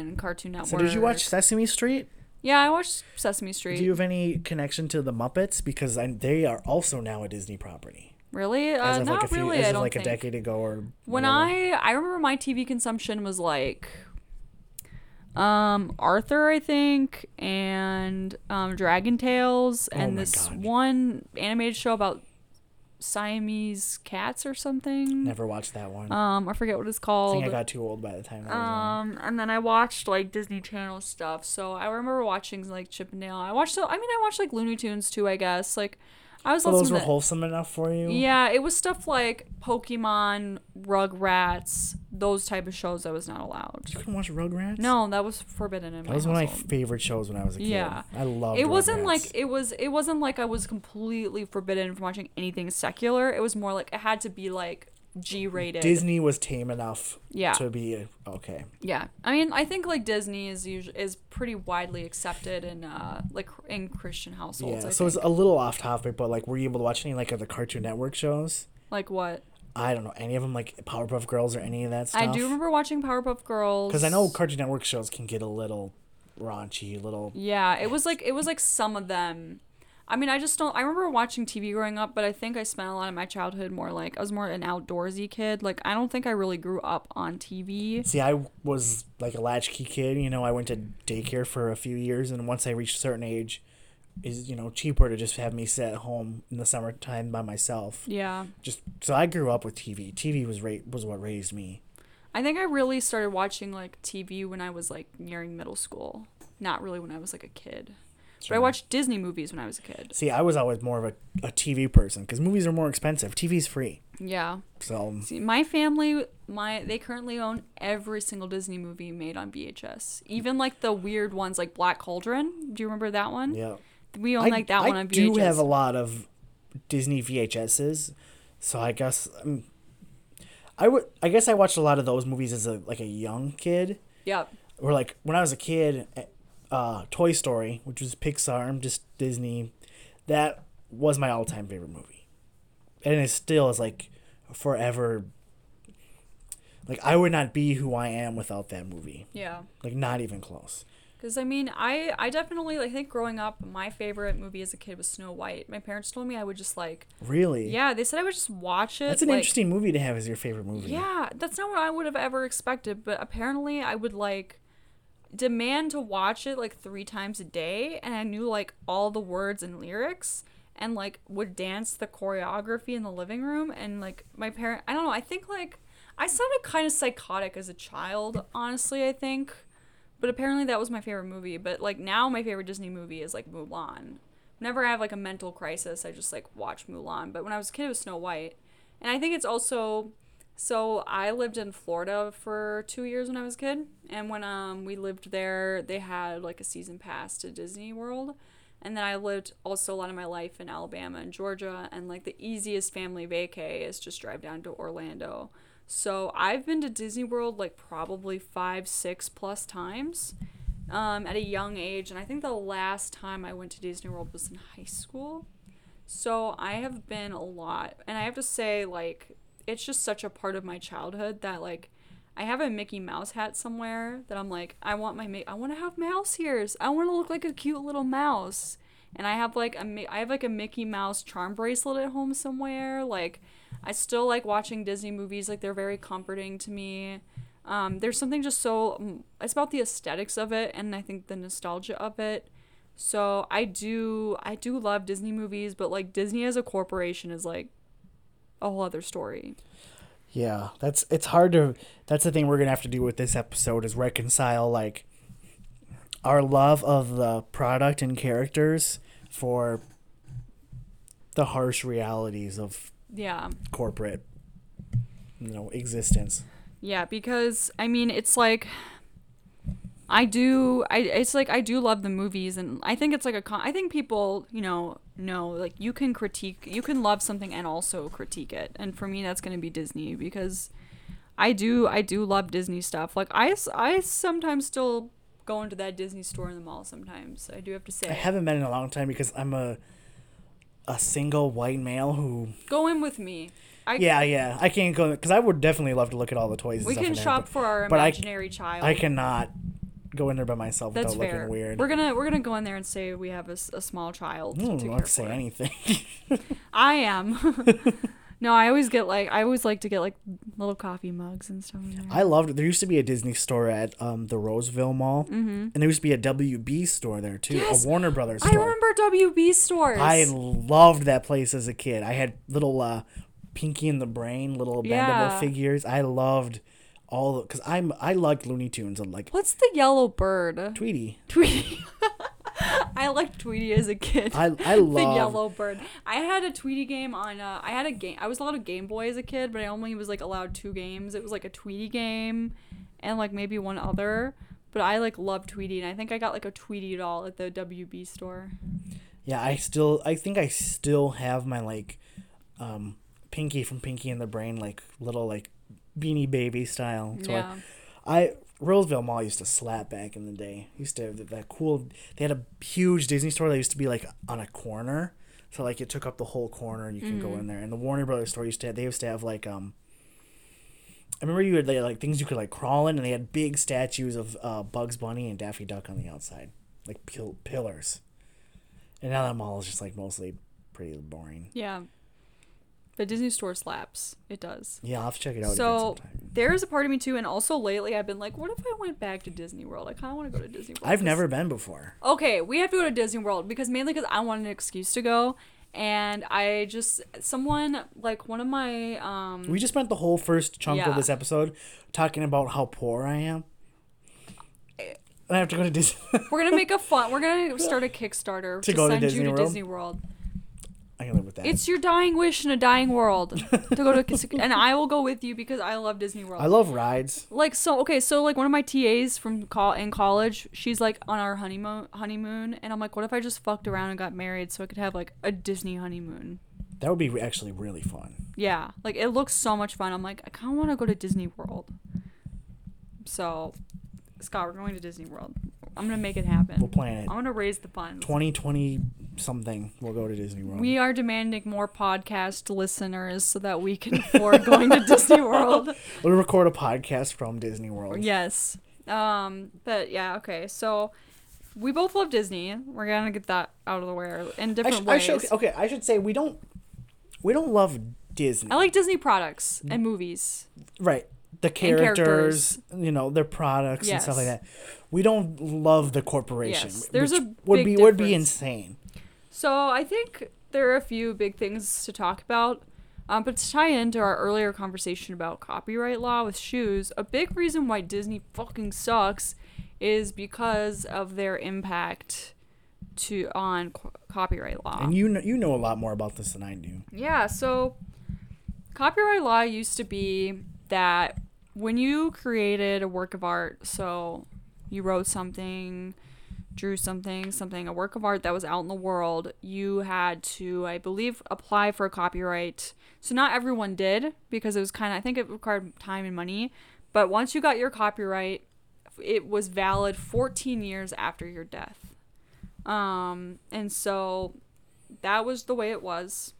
and Cartoon Network. So did you watch Sesame Street? Yeah, I watched Sesame Street. Do you have any connection to the Muppets? Because I, they are also now a Disney property. Really? Uh, as of not like a few, really, as I of don't like think. a decade ago or... When whatever. I... I remember my T V consumption was like... Um, Arthur, I think, and um, Dragon Tales, and oh this God. one animated show about Siamese cats or something. Never watched that one. Um, I forget what it's called. I think I got too old by the time. I was um, on. And then I watched like Disney Channel stuff. So I remember watching like Chip and Dale. I watched. I mean, I watched like Looney Tunes too. I guess like I was. So those were that, wholesome enough for you. Yeah, it was stuff like Pokemon, Rugrats, those type of shows. I was not allowed. You couldn't watch Rugrats? No, that was forbidden in my household. That was one of my favorite shows when I was a kid. Yeah, I loved it. It wasn't like it was. It wasn't like I was completely forbidden from watching anything secular. It was more like it had to be like G-rated. Disney was tame enough. Yeah. To be okay. Yeah, I mean, I think like Disney is usually is pretty widely accepted in uh like in Christian households. Yeah, I so think. It's a little off topic, but like, were you able to watch any like of the Cartoon Network shows? Like what? I don't know, any of them, like Powerpuff Girls or any of that stuff? I do remember watching Powerpuff Girls. Because I know Cartoon Network shows can get a little raunchy, a little... Yeah, it was like it was like some of them. I mean, I just don't... I remember watching T V growing up, but I think I spent a lot of my childhood more like... I was more an outdoorsy kid. Like, I don't think I really grew up on T V. See, I was like a latchkey kid. You know, I went to daycare for a few years, and once I reached a certain age... is you know cheaper to just have me sit at home in the summertime by myself. Yeah. Just so I grew up with T V. T V was ra- was what raised me. I think I really started watching like T V when I was like nearing middle school. Not really when I was like a kid. Sure. But I watched Disney movies when I was a kid. See, I was always more of a, a T V person because movies are more expensive. T V's free. Yeah. So see, my family, my they currently own every single Disney movie made on V H S. Even like the weird ones like Black Cauldron. Do you remember that one? Yeah. We own like that I, one on V H S. I do have a lot of Disney V H Ses, so I guess um, I would. I guess I watched a lot of those movies as a like a young kid. Yeah. Or like when I was a kid, uh, Toy Story, which was Pixar, just Disney, that was my all-time favorite movie, and it still is like forever. Like I would not be who I am without that movie. Yeah. Like not even close. Because, I mean, I, I definitely, like, I think growing up, my favorite movie as a kid was Snow White. My parents told me I would just, like... Really? Yeah, they said I would just watch it. That's an like, interesting movie to have as your favorite movie. Yeah, that's not what I would have ever expected, but apparently I would, like, demand to watch it, like, three times a day, and I knew, like, all the words and lyrics, and, like, would dance the choreography in the living room, and, like, my parent I don't know, I think, like... I sounded kind of psychotic as a child, honestly, I think. But apparently that was my favorite movie. But, like, now my favorite Disney movie is, like, Mulan. Whenever I have, like, a mental crisis, I just, like, watch Mulan. But when I was a kid, it was Snow White. And I think it's also... So I lived in Florida for two years when I was a kid. And when um we lived there, they had, like, a season pass to Disney World. And then I lived also a lot of my life in Alabama and Georgia. And, like, the easiest family vacay is just drive down to Orlando. So I've been to Disney World, like, probably five, six plus times um, at a young age. And I think the last time I went to Disney World was in high school. So I have been a lot. And I have to say, like, it's just such a part of my childhood that, like, I have a Mickey Mouse hat somewhere that I'm like, I want my, ma- I want to have mouse ears. I want to look like a cute little mouse. And I have, like, a, I have, like, a Mickey Mouse charm bracelet at home somewhere. Like, I still like watching Disney movies. Like, they're very comforting to me. Um, there's something just so, it's about the aesthetics of it and I think the nostalgia of it. So I do, I do love Disney movies, but, like, Disney as a corporation is, like, a whole other story. Yeah, that's it's hard to that's the thing we're gonna have to do with this episode is reconcile, like, our love of the product and characters for the harsh realities of yeah corporate, you know, existence. Yeah, because I mean, it's like I do I it's like I do love the movies, and I think it's like a con- I think people, you know, know like you can critique you can love something and also critique it. And for me, that's going to be Disney, because I do I do love Disney stuff. Like, I, I sometimes still go into that Disney store in the mall sometimes. I do have to say. I haven't been in a long time because I'm a a single white male who Go in with me. I, yeah, yeah. I can't go because I would definitely love to look at all the toys and we stuff. We can shop there, but, for our imaginary I, child. I cannot go in there by myself without That's fair. Looking weird. We're gonna we're gonna go in there and say we have a, a small child. No, I don't say anything. I am. No, I always get like I always like to get like little coffee mugs and stuff. Like I loved it. There used to be a Disney store at um the Roseville Mall, mm-hmm. and there used to be a W B store there too, yes. a Warner Brothers store. I remember W B stores. I loved that place as a kid. I had little uh, Pinky and the Brain, little bendable yeah. figures. I loved. All because I'm I like Looney Tunes. I'm like, what's the yellow bird? Tweety. Tweety. I liked Tweety as a kid. I I love the yellow bird. I had a Tweety game on. Uh, I had a game. I was allowed a Game Boy as a kid, but I only was like allowed two games. It was like a Tweety game, and like maybe one other. But I like loved Tweety, and I think I got like a Tweety doll at the W B store. Yeah, I still. I think I still have my like, um, Pinky from Pinky and the Brain, like little like. Beanie Baby style. So yeah. I, I Roseville Mall used to slap back in the day. Used to have that cool. They had a huge Disney store that used to be like on a corner, so like it took up the whole corner, and you can mm-hmm. go in there. And the Warner Brothers store used to have, they used to have like um. I remember you had like things you could like crawl in, and they had big statues of uh, Bugs Bunny and Daffy Duck on the outside, like pil- pillars. And now that mall is just like mostly pretty boring. Yeah. The Disney store slaps. It does. Yeah, I'll have to check it out. So there's a part of me too, and also lately I've been like, what if I went back to Disney World? I kind of want to go to Disney World. I've never been before. Okay, we have to go to Disney World because mainly because I wanted an excuse to go, and I just someone like one of my um. We just spent the whole first chunk yeah. of this episode talking about how poor I am. I have to go to Disney. We're gonna make a fun. We're gonna start a Kickstarter to, to go send to Disney you to World? Disney World. I can live with that. It's your dying wish in a dying world to go to, and I will go with you because I love Disney World. I love rides. Like so, okay, so like one of my T As from call in college, she's like on our honeymoon, honeymoon, and I'm like, what if I just fucked around and got married so I could have like a Disney honeymoon? That would be actually really fun. Yeah, like it looks so much fun. I'm like, I kind of want to go to Disney World. So, Scott, we're going to Disney World. I'm going to make it happen. We'll plan it. I'm going to raise the funds. twenty twenty something, we'll go to Disney World. We are demanding more podcast listeners so that we can afford going to Disney World. We'll record a podcast from Disney World. Yes. Um, but yeah, okay. So we both love Disney. We're going to get that out of the way in different I sh- ways. I should, okay, I should say we don't we don't love Disney. I like Disney products and movies. Right. The characters, characters, you know, their products yes. and stuff like that. We don't love the corporation, yes. There's which a big would be difference. Would be insane. So I think there are a few big things to talk about. Um, but to tie into our earlier conversation about copyright law with shoes, a big reason why Disney fucking sucks is because of their impact to on co- copyright law. And you know, you know a lot more about this than I do. Yeah, so copyright law used to be that when you created a work of art, so you wrote something, drew something, something, a work of art that was out in the world, you had to, I believe, apply for a copyright. So not everyone did, because it was kind of, I think it required time and money. But once you got your copyright, it was valid fourteen years after your death. Um, and so that was the way it was.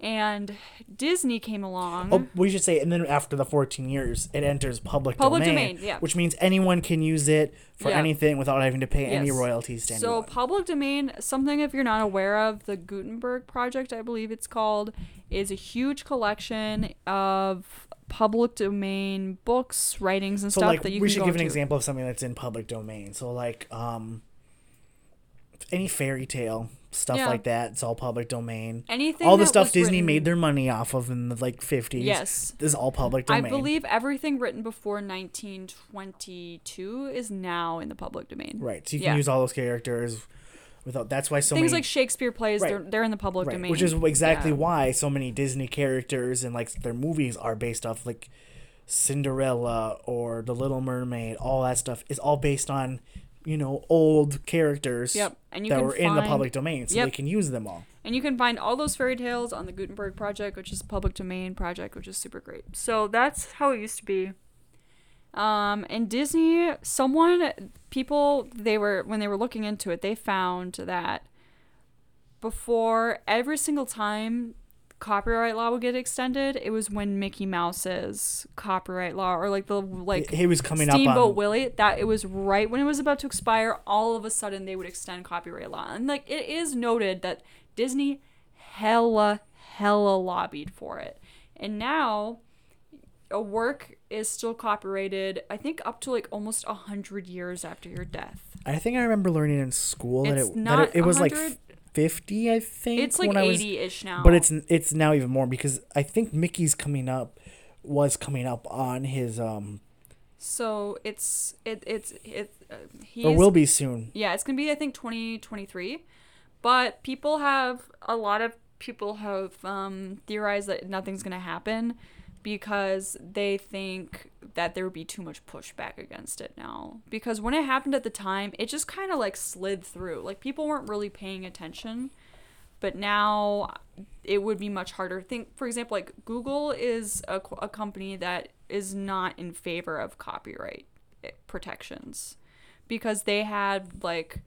And Disney came along. Oh, we should say, and then after the fourteen years, it enters public, public domain, domain yeah. which means anyone can use it for yeah. anything without having to pay yes. any royalties to anyone. So public domain, something if you're not aware of, the Gutenberg Project, I believe it's called, is a huge collection of public domain books, writings, and so stuff like, that you we can we should go give into. An example of something that's in public domain. So like um, any fairy tale. Stuff yeah. like that. It's all public domain. Anything all the stuff Disney written, made their money off of in the like fifties. Yes, is all public domain. I believe everything written before nineteen twenty-two is now in the public domain. Right, so you yeah. can use all those characters without. That's why so things many things like Shakespeare plays right. they're they're in the public right. domain, which is exactly yeah. why so many Disney characters and like their movies are based off like Cinderella or The Little Mermaid. All that stuff is all based on. You know, old characters yep. and you that can were find, in the public domain, so yep. they can use them all. And you can find all those fairy tales on the Gutenberg Project, which is a public domain project, which is super great. So that's how it used to be. Um, and Disney, someone, people, they were when they were looking into it, they found that before every single time copyright law would get extended, it was when Mickey Mouse's copyright law or like the like he was coming Steamboat up on Willie, that it was right when it was about to expire, all of a sudden they would extend copyright law. And like it is noted that Disney hella hella lobbied for it, and now a work is still copyrighted, I think, up to like almost a hundred years after your death. I think I remember learning in school that it's it not that it, it was like fifty, I think. It's like eighty-ish now. But it's it's now even more because I think Mickey's coming up was coming up on his um so it's it it's it uh, he or will be soon. Yeah, it's going to be I think twenty twenty-three. But people have a lot of people have um theorized that nothing's going to happen because they think that there would be too much pushback against it now. Because when it happened at the time, it just kind of like slid through. Like people weren't really paying attention. But now it would be much harder. Think, for example, like Google is a, a company that is not in favor of copyright protections. Because they had like,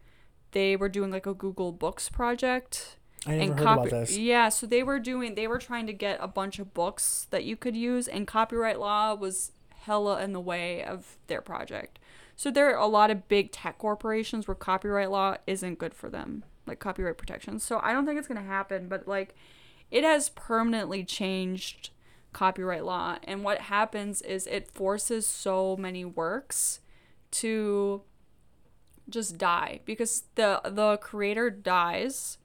they were doing like a Google Books project. I never and heard copy- about this. Yeah, so they were doing, they were trying to get a bunch of books that you could use, and copyright law was hella in the way of their project. So there are a lot of big tech corporations where copyright law isn't good for them, like copyright protection. So I don't think it's going to happen, but like it has permanently changed copyright law. And what happens is it forces so many works to just die because the the creator dies.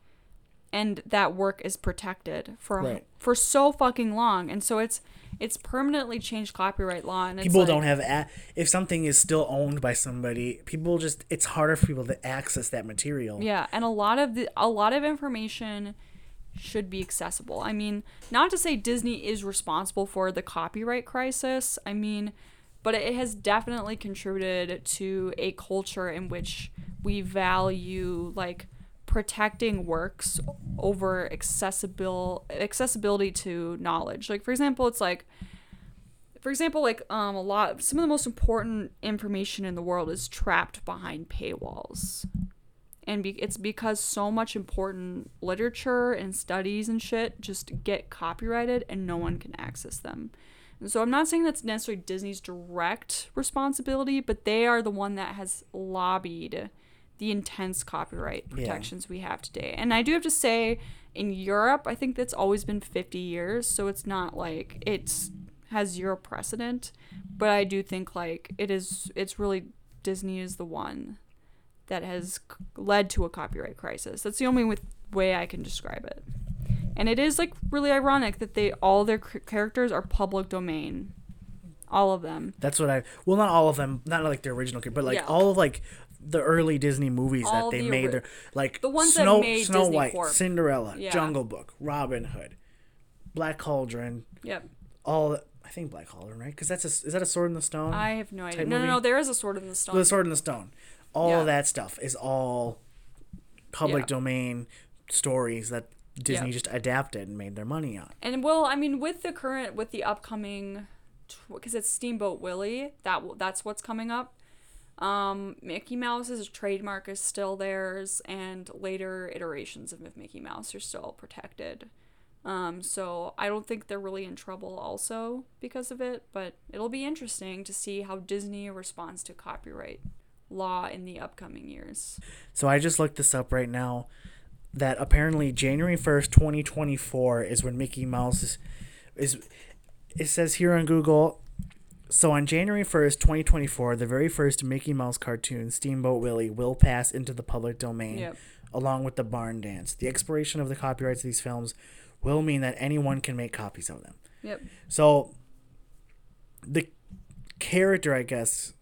And that work is protected for right. for so fucking long, and so it's it's permanently changed copyright law. And it's people like, don't have a- if something is still owned by somebody, people just it's harder for people to access that material. Yeah, and a lot of the a lot of information should be accessible. I mean, not to say Disney is responsible for the copyright crisis. I mean, but it has definitely contributed to a culture in which we value like. Protecting works over accessible accessibility to knowledge. Like for example, it's like, for example, like um a lot some of the most important information in the world is trapped behind paywalls, and be, it's because so much important literature and studies and shit just get copyrighted and no one can access them. And so I'm not saying that's necessarily Disney's direct responsibility, but they are the one that has lobbied the intense copyright protections yeah. we have today. And I do have to say, in Europe, I think that's always been fifty years, so it's not like it's has zero precedent, but I do think like it is it's really Disney is the one that has led to a copyright crisis. That's the only way I can describe it. And it is, like, really ironic that they all their c- characters are public domain. All of them. That's what I... Well, not all of them. Not, like, their original character, but, like, yeah. all of, like, the early Disney movies all that they the made. Ori- their, like, the ones Snow, that made Snow Disney White, Corp. Cinderella, yeah. Jungle Book, Robin Hood, Black Cauldron. Yep. All... I think Black Cauldron, right? Because that's a... Is that a Sword in the Stone? I have no idea. No, movie? no, no. There is a Sword in the Stone. The Sword in the Stone. All yeah. of that stuff is all public yeah. domain stories that... Disney yep. just adapted and made their money on. And well, I mean, with the current, with the upcoming, because it's Steamboat Willie, that that's what's coming up. Um, Mickey Mouse's trademark is still theirs, and later iterations of Mickey Mouse are still protected. Um, so I don't think they're really in trouble also because of it, but it'll be interesting to see how Disney responds to copyright law in the upcoming years. So I just looked this up right now. That apparently January first, twenty twenty-four is when Mickey Mouse is, is, it says here on Google, so on January first, twenty twenty-four, the very first Mickey Mouse cartoon, Steamboat Willie, will pass into the public domain, yep. along with the Barn Dance. The expiration of the copyrights of these films will mean that anyone can make copies of them. Yep. So the character, I guess,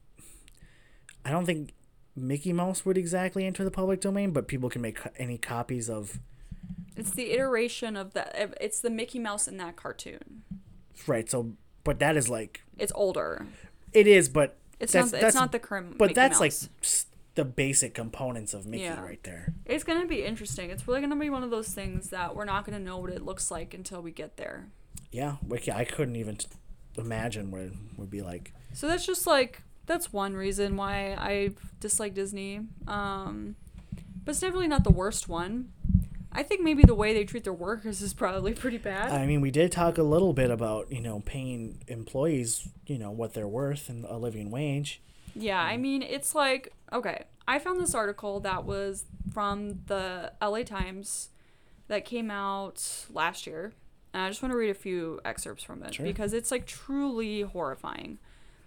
I don't think... Mickey Mouse would exactly enter the public domain, but people can make any copies of. It's the iteration of the. It's the Mickey Mouse in that cartoon. Right. So, but that is like. It's older. It is, but it's that's, not. It's that's, not the current. But Mickey that's Mouse. Like the basic components of Mickey yeah. right there. It's gonna be interesting. It's really gonna be one of those things that we're not gonna know what it looks like until we get there. Yeah, Wiki. I couldn't even imagine what it would be like. So that's just like. That's one reason why I dislike Disney. Um, but it's definitely not the worst one. I think maybe the way they treat their workers is probably pretty bad. I mean, we did talk a little bit about, you know, paying employees, you know, what they're worth and a living wage. Yeah, I mean, it's like, okay, I found this article that was from the L A Times that came out last year. And I just want to read a few excerpts from it. Sure. Because it's, like, truly horrifying.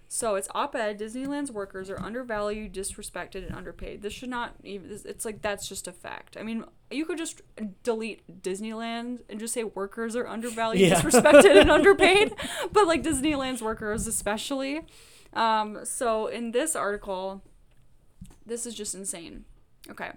So it's op-ed, Disneyland's workers are undervalued, disrespected, and underpaid. This should not even, it's like, that's just a fact. I mean, you could just delete Disneyland and just say workers are undervalued, yeah. disrespected, and underpaid. But like Disneyland's workers especially. Um, so in this article, this is just insane. Okay.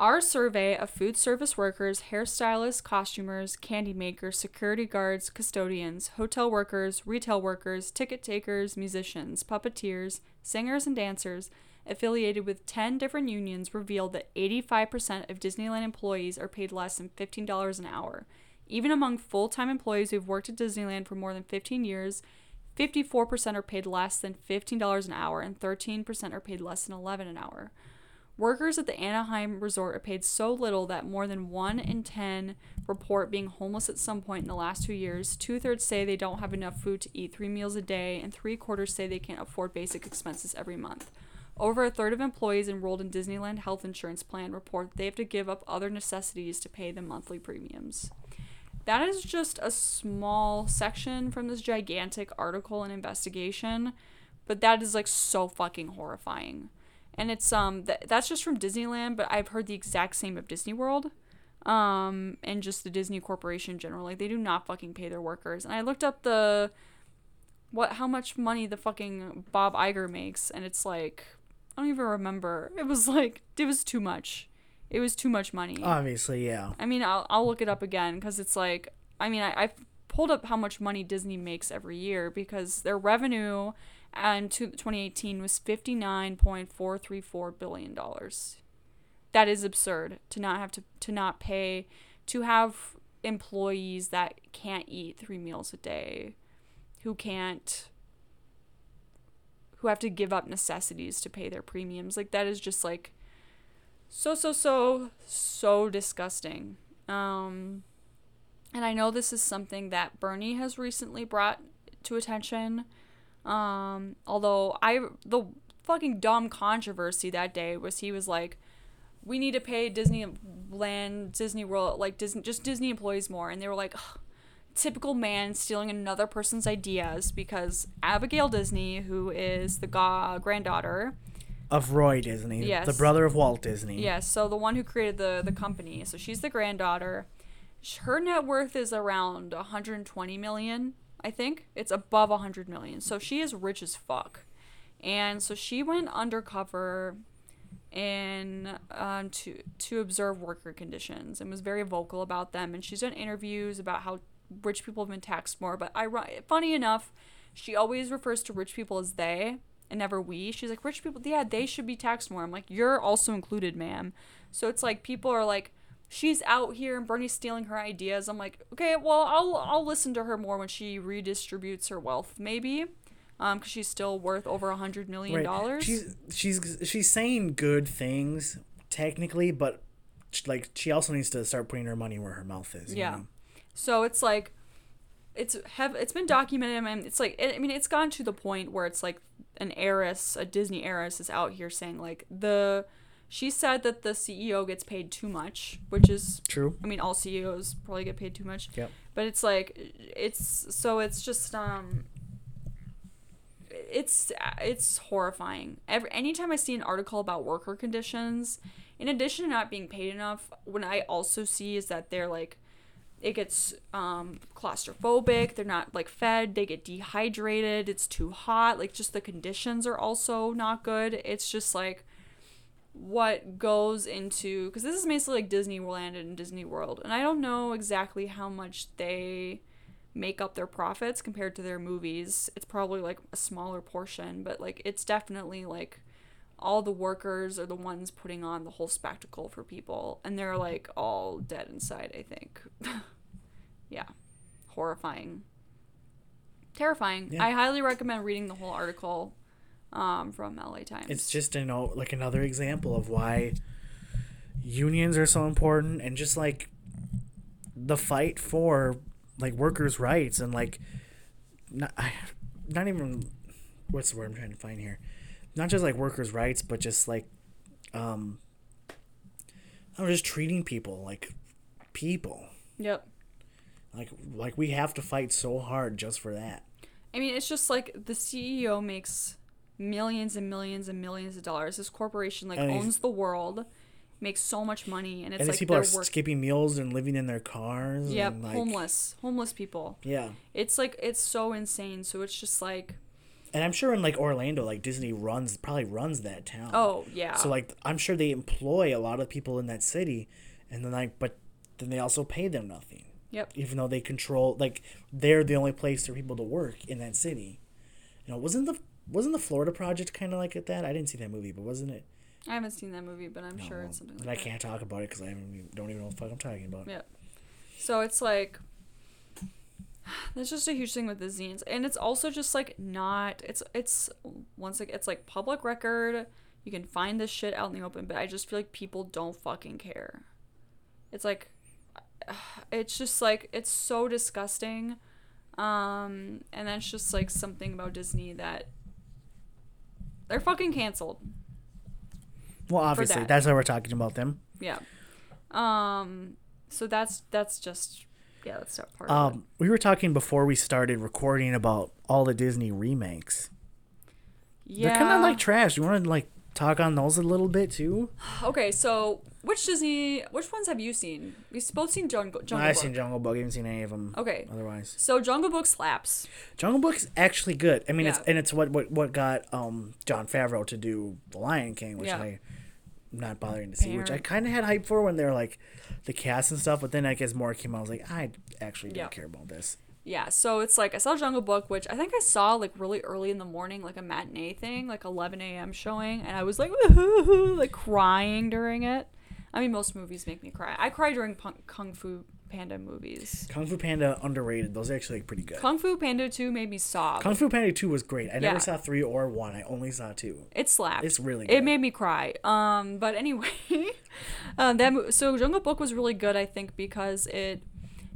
Our survey of food service workers, hairstylists, costumers, candy makers, security guards, custodians, hotel workers, retail workers, ticket takers, musicians, puppeteers, singers, and dancers affiliated with ten different unions revealed that eighty-five percent of Disneyland employees are paid less than fifteen dollars an hour. Even among full-time employees who've worked at Disneyland for more than fifteen years, fifty-four percent are paid less than fifteen dollars an hour and thirteen percent are paid less than eleven dollars an hour. Workers at the Anaheim Resort are paid so little that more than one in ten report being homeless at some point in the last two years. Two-thirds say they don't have enough food to eat three meals a day, and three-quarters say they can't afford basic expenses every month. Over a third of employees enrolled in Disneyland Health Insurance Plan report that they have to give up other necessities to pay the monthly premiums. That is just a small section from this gigantic article and investigation, but that is, like, so fucking horrifying. And it's, um, th- that's just from Disneyland, but I've heard the exact same of Disney World, um, and just the Disney Corporation generally. They do not fucking pay their workers. And I looked up the, what, how much money the fucking Bob Iger makes, and it's like, I don't even remember. It was like, it was too much. It was too much money. Obviously, yeah. I mean, I'll, I'll look it up again, because it's like, I mean, I, I've pulled up how much money Disney makes every year, because their revenue... and twenty eighteen was fifty-nine point four three four billion dollars. That is absurd to not have to, to not pay, to have employees that can't eat three meals a day, who can't, who have to give up necessities to pay their premiums. Like, that is just, like, so, so, so, so disgusting. Um, and I know this is something that Bernie has recently brought to attention. Um, although I, the fucking dumb controversy that day was he was like, we need to pay Disneyland, Disney World, like Disney, just Disney employees more. And they were like, typical man stealing another person's ideas, because Abigail Disney, who is the ga- granddaughter of Roy Disney, yes, the brother of Walt Disney. Yes. So the one who created the, the company. So she's the granddaughter. her net worth is around one hundred twenty million dollars, I think. It's above one hundred million dollars. So she is rich as fuck. And so she went undercover in um, to to observe worker conditions and was very vocal about them. And she's done interviews about how rich people have been taxed more. But I, funny enough, she always refers to rich people as they and never we. She's like, rich people, yeah, they should be taxed more. I'm like, you're also included, ma'am. So it's like people are like, she's out here and Bernie's stealing her ideas. I'm like, okay, well, I'll I'll listen to her more when she redistributes her wealth, maybe. Um, because she's still worth over a hundred million dollars. Right. She's she's she's saying good things technically, but she, like she also needs to start putting her money where her mouth is. You yeah. know? So it's like, it's have it's been documented, and it's like I mean it's gone to the point where it's like an heiress, a Disney heiress, is out here saying like the. She said that the C E O gets paid too much, which is true. I mean, all C E Os probably get paid too much. Yep. But it's like it's so it's just um. It's it's horrifying. Every anytime I see an article about worker conditions, in addition to not being paid enough, what I also see is that they're like, it gets um, claustrophobic. They're not like fed. They get dehydrated. It's too hot. Like just the conditions are also not good. It's just like what goes into because this is basically like Disneyland and Disney World, and I don't know exactly how much they make up their profits compared to their movies. It's probably like a smaller portion, but like it's definitely like all the workers are the ones putting on the whole spectacle for people, and they're like all dead inside, I think. Yeah, horrifying, terrifying. Yeah. I highly recommend reading the whole article um from L A Times. It's just an like another example of why unions are so important, and just like the fight for like workers' rights, and like not not even what's the word I'm trying to find here, not just like workers' rights, but just like um I'm just treating people like people. Yep. Like like we have to fight so hard just for that. I mean, it's just like the C E O makes millions and millions and millions of dollars. This corporation like owns the world, makes so much money, and it's and like people are work- skipping meals and living in their cars. Yeah, like, homeless, homeless people. Yeah, it's like it's so insane. So it's just like, and I'm sure in like Orlando, like Disney runs probably runs that town. Oh yeah. So like I'm sure they employ a lot of people in that city, and then like but then they also pay them nothing. Yep. Even though they control like they're the only place for people to work in that city. You know, wasn't the Wasn't the Florida Project kind of like at that? I didn't see that movie, but wasn't it? I haven't seen that movie, but I'm no, sure it's something like that. And I can't talk about it because I haven't, don't even know what the fuck I'm talking about. Yeah. So it's like, that's just a huge thing with the zines. And it's also just like not, it's, it's once again, it's like public record. You can find this shit out in the open, but I just feel like people don't fucking care. It's like, it's just like, it's so disgusting. Um, and that's just like something about Disney that, they're fucking canceled. Well, obviously, that. that's why we're talking about them. Yeah. Um. So that's that's just yeah. That's that part. Um. Of it. We were talking before we started recording about all the Disney remakes. Yeah. They're kind of like trash. You want to like talk on those a little bit too? Okay. So which Disney? Which ones have you seen? We've both seen Jungle. Jungle I've Book. seen Jungle Book. I haven't seen any of them. Okay. Otherwise. So Jungle Book slaps. Jungle Book's actually good. I mean, yeah. it's and it's what, what what got um Jon Favreau to do The Lion King, which yeah. I. Not bothering to see, Parent. Which I kind of had hype for when they're like the cast and stuff, but then I guess more came out. I was like, I actually don't yeah. care about this. Yeah, so it's like I saw Jungle Book, which I think I saw like really early in the morning, like a matinee thing, like eleven a.m. showing, and I was like, woohoo, like crying during it. I mean, most movies make me cry. I cry during punk- Kung Fu Panda movies. Kung Fu Panda underrated. Those are actually pretty good. Kung Fu Panda two made me sob. Kung Fu Panda two was great. I yeah. never saw three or one. I only saw two. It slapped. It's really good. It made me cry. Um, but anyway, um, that mo- so Jungle Book was really good, I think, because it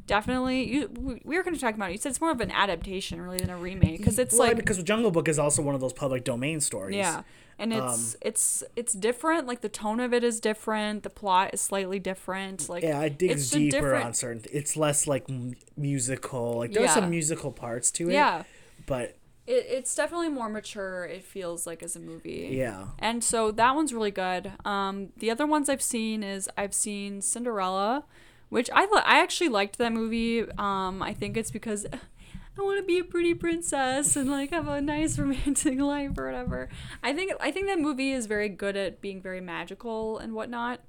definitely you we were going to talk about it. You said it's more of an adaptation really than a remake because it's well, like because Jungle Book is also one of those public domain stories. Yeah. And it's um, it's it's different. Like the tone of it is different. The plot is slightly different. Like yeah, it digs deeper different... on certain. Th- it's less like m- musical. Like there's yeah. some musical parts to it. Yeah, but it, it's definitely more mature. It feels like as a movie. Yeah, and so that one's really good. Um, the other ones I've seen is I've seen Cinderella, which I thought I actually liked that movie. Um, I think it's because I want to be a pretty princess and like have a nice romantic life or whatever. I think I think that movie is very good at being very magical and whatnot.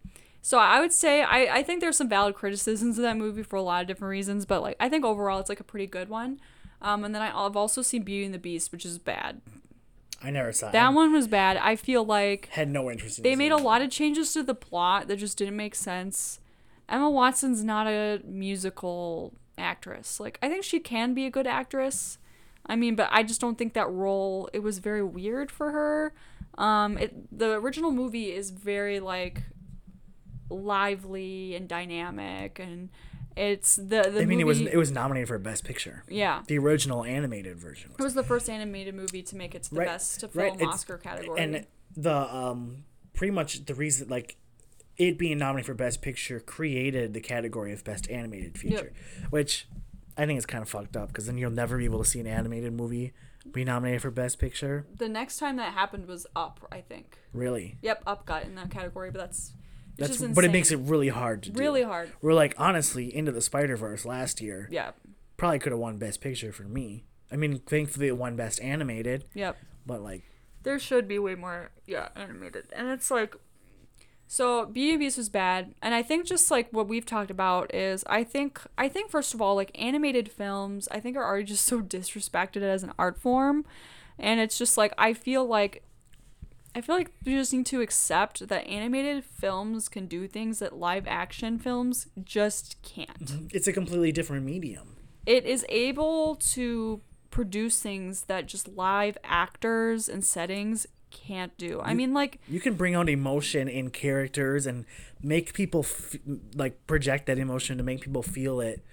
So I would say I, I think there's some valid criticisms of that movie for a lot of different reasons, but like I think overall it's like a pretty good one. Um, and then I, I've also seen Beauty and the Beast, which is bad. I never saw that it. One was bad. I feel like had no interest. In they made a lot of changes to the plot that just didn't make sense. Emma Watson's not a musical actress. Like I think she can be a good actress. I mean, but I just don't think that role. It was very weird for her. Um, it the original movie is very like lively and dynamic and. It's the, the I mean, movie, it was it was nominated for Best Picture. Yeah. The original animated version. Was it was the first animated movie to make it to the right, Best to Film right. Oscar it's, category. And the um pretty much the reason like it being nominated for Best Picture created the category of Best Animated Feature, yep. which I think is kind of fucked up because then you'll never be able to see an animated movie be nominated for Best Picture. The next time that happened was Up, I think. Really? Yep, Up got in that category, but that's... That's, but it makes it really hard to do. Really hard. We're like, honestly, Into the Spider-Verse last year. Yeah. Probably could have won Best Picture for me. I mean, thankfully it won Best Animated. Yep. But like. There should be way more, yeah, animated. And it's like. So Beauty and the Beast was bad. And I think just like what we've talked about is I think, I think first of all, like animated films, I think are already just so disrespected as an art form. And it's just like, I feel like. I feel like we just need to accept that animated films can do things that live action films just can't. It's a completely different medium. It is able to produce things that just live actors and settings can't do. You, I mean, like... You can bring out emotion in characters and make people, f- like, project that emotion to make people feel it,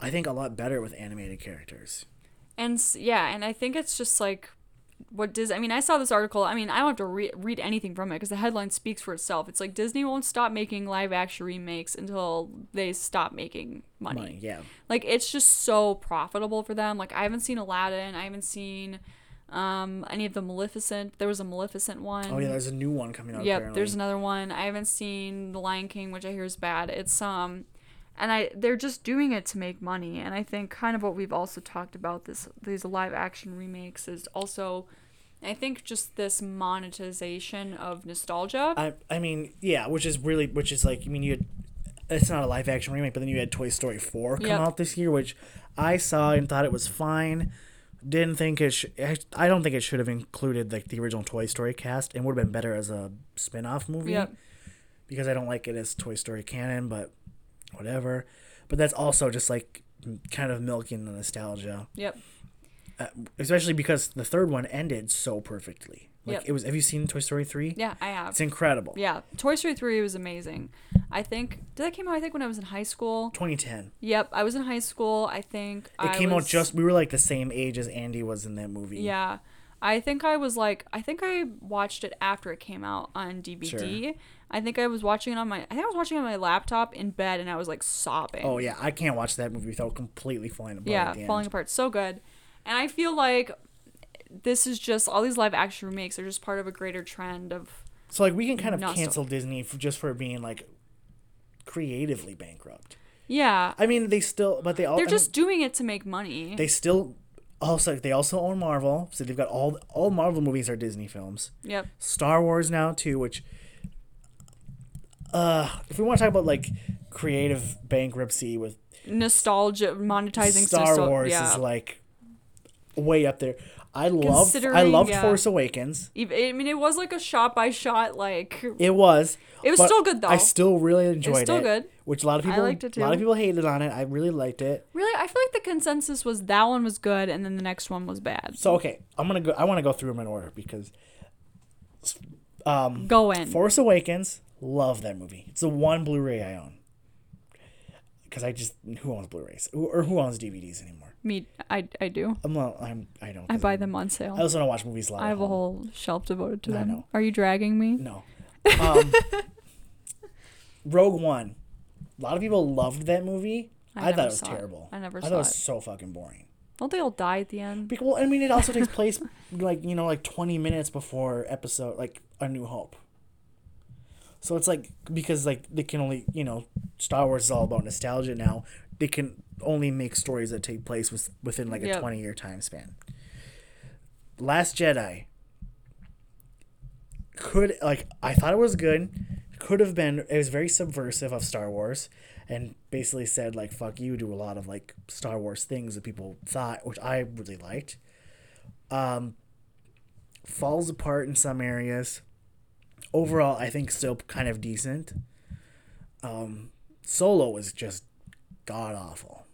I think, a lot better with animated characters. And, yeah, and I think it's just, like... What does I mean? I saw this article. I mean, I don't have to re- read anything from it because the headline speaks for itself. It's like Disney won't stop making live action remakes until they stop making money. money. Yeah, like it's just so profitable for them. Like I haven't seen Aladdin. I haven't seen um, any of the Maleficent. There was a Maleficent one. Oh yeah, there's a new one coming out. Yeah, there's another one. I haven't seen The Lion King, which I hear is bad. It's um, and I they're just doing it to make money. And I think kind of what we've also talked about this these live action remakes is also, I think, just this monetization of nostalgia. I I mean yeah, which is really which is like I mean you had, it's not a live action remake, but then you had Toy Story four come yep. out this year, which I saw and thought it was fine. Didn't think it. Sh- I don't think it should have included like the original Toy Story cast, and would have been better as a spin-off movie. Yep. Because I don't like it as Toy Story canon, but. Whatever, but that's also just like kind of milking the nostalgia. Yep. Uh, especially because the third one ended so perfectly. Like yep. it was. Have you seen Toy Story three? Yeah, I have. It's incredible. Yeah, Toy Story three was amazing. I think did that came out. I think when I was in high school. twenty ten Yep, I was in high school. I think it I came was, out just. We were like the same age as Andy was in that movie. Yeah, I think I was like. I think I watched it after it came out on D V D. Sure. I think I was watching it on my... I think I was watching it on my laptop in bed, and I was, like, sobbing. Oh, yeah. I can't watch that movie without completely falling apart. Yeah, at the falling end. apart. So good. And I feel like this is just... All these live-action remakes are just part of a greater trend of... So, like, we can kind of cancel still. Disney for, just for being, like, creatively bankrupt. Yeah. I mean, they still... But they all... They're just I mean, doing it to make money. They still... Also, they also own Marvel, so they've got all... All Marvel movies are Disney films. Yep. Star Wars now, too, which... Uh, if we want to talk about like creative bankruptcy with nostalgia, monetizing Star nostal- Wars yeah. is like way up there. I love, I loved yeah. Force Awakens. I mean, it was like a shot by shot, like it was. It was still good though. I still really enjoyed it. Still it, good. Which a lot of people, I liked it too. A lot of people hated on it. I really liked it. Really, I feel like the consensus was that one was good, and then the next one was bad. So okay, I'm gonna go. I want to go through them in order because, um, go in Force Awakens. Love that movie. It's the one Blu-ray I own. Because I just... Who owns Blu-rays? Who, or who owns D V Ds anymore? Me. I, I do. I'm not... I'm, I don't. I buy I'm, them on sale. I also don't watch movies live. I have a whole shelf devoted to no, them. Are you dragging me? No. Um, Rogue One. A lot of people loved that movie. I, I thought it was terrible. It. I never I saw it. I thought it was so fucking boring. Don't they all die at the end? Because, well, I mean, it also takes place like, you know, like twenty minutes before episode... Like, A New Hope. So it's like, because like they can only, you know, Star Wars is all about nostalgia now. They can only make stories that take place with, within like a yep. twenty year time span. Last Jedi could, like, I thought it was good. Could have been, it was very subversive of Star Wars and basically said like, fuck you to a lot of like Star Wars things that people thought, which I really liked. Um, falls apart in some areas. Overall, I think still kind of decent. Um, Solo was just god awful.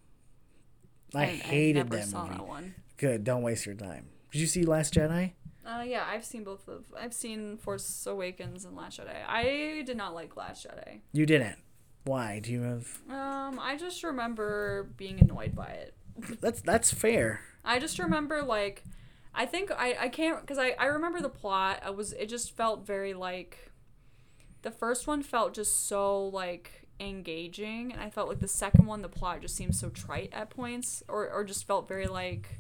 I, I hated I never that saw movie. That one. Good, don't waste your time. Did you see Last Jedi? Uh, yeah, I've seen both of. I've seen Force Awakens and Last Jedi. I did not like Last Jedi. You didn't. Why? Do you have? Um, I just remember being annoyed by it. That's that's fair. I just remember like. I think I, I can't because I, I remember the plot. I was it just felt very like the first one felt just so like engaging, and I felt like the second one the plot just seemed so trite at points, or, or just felt very like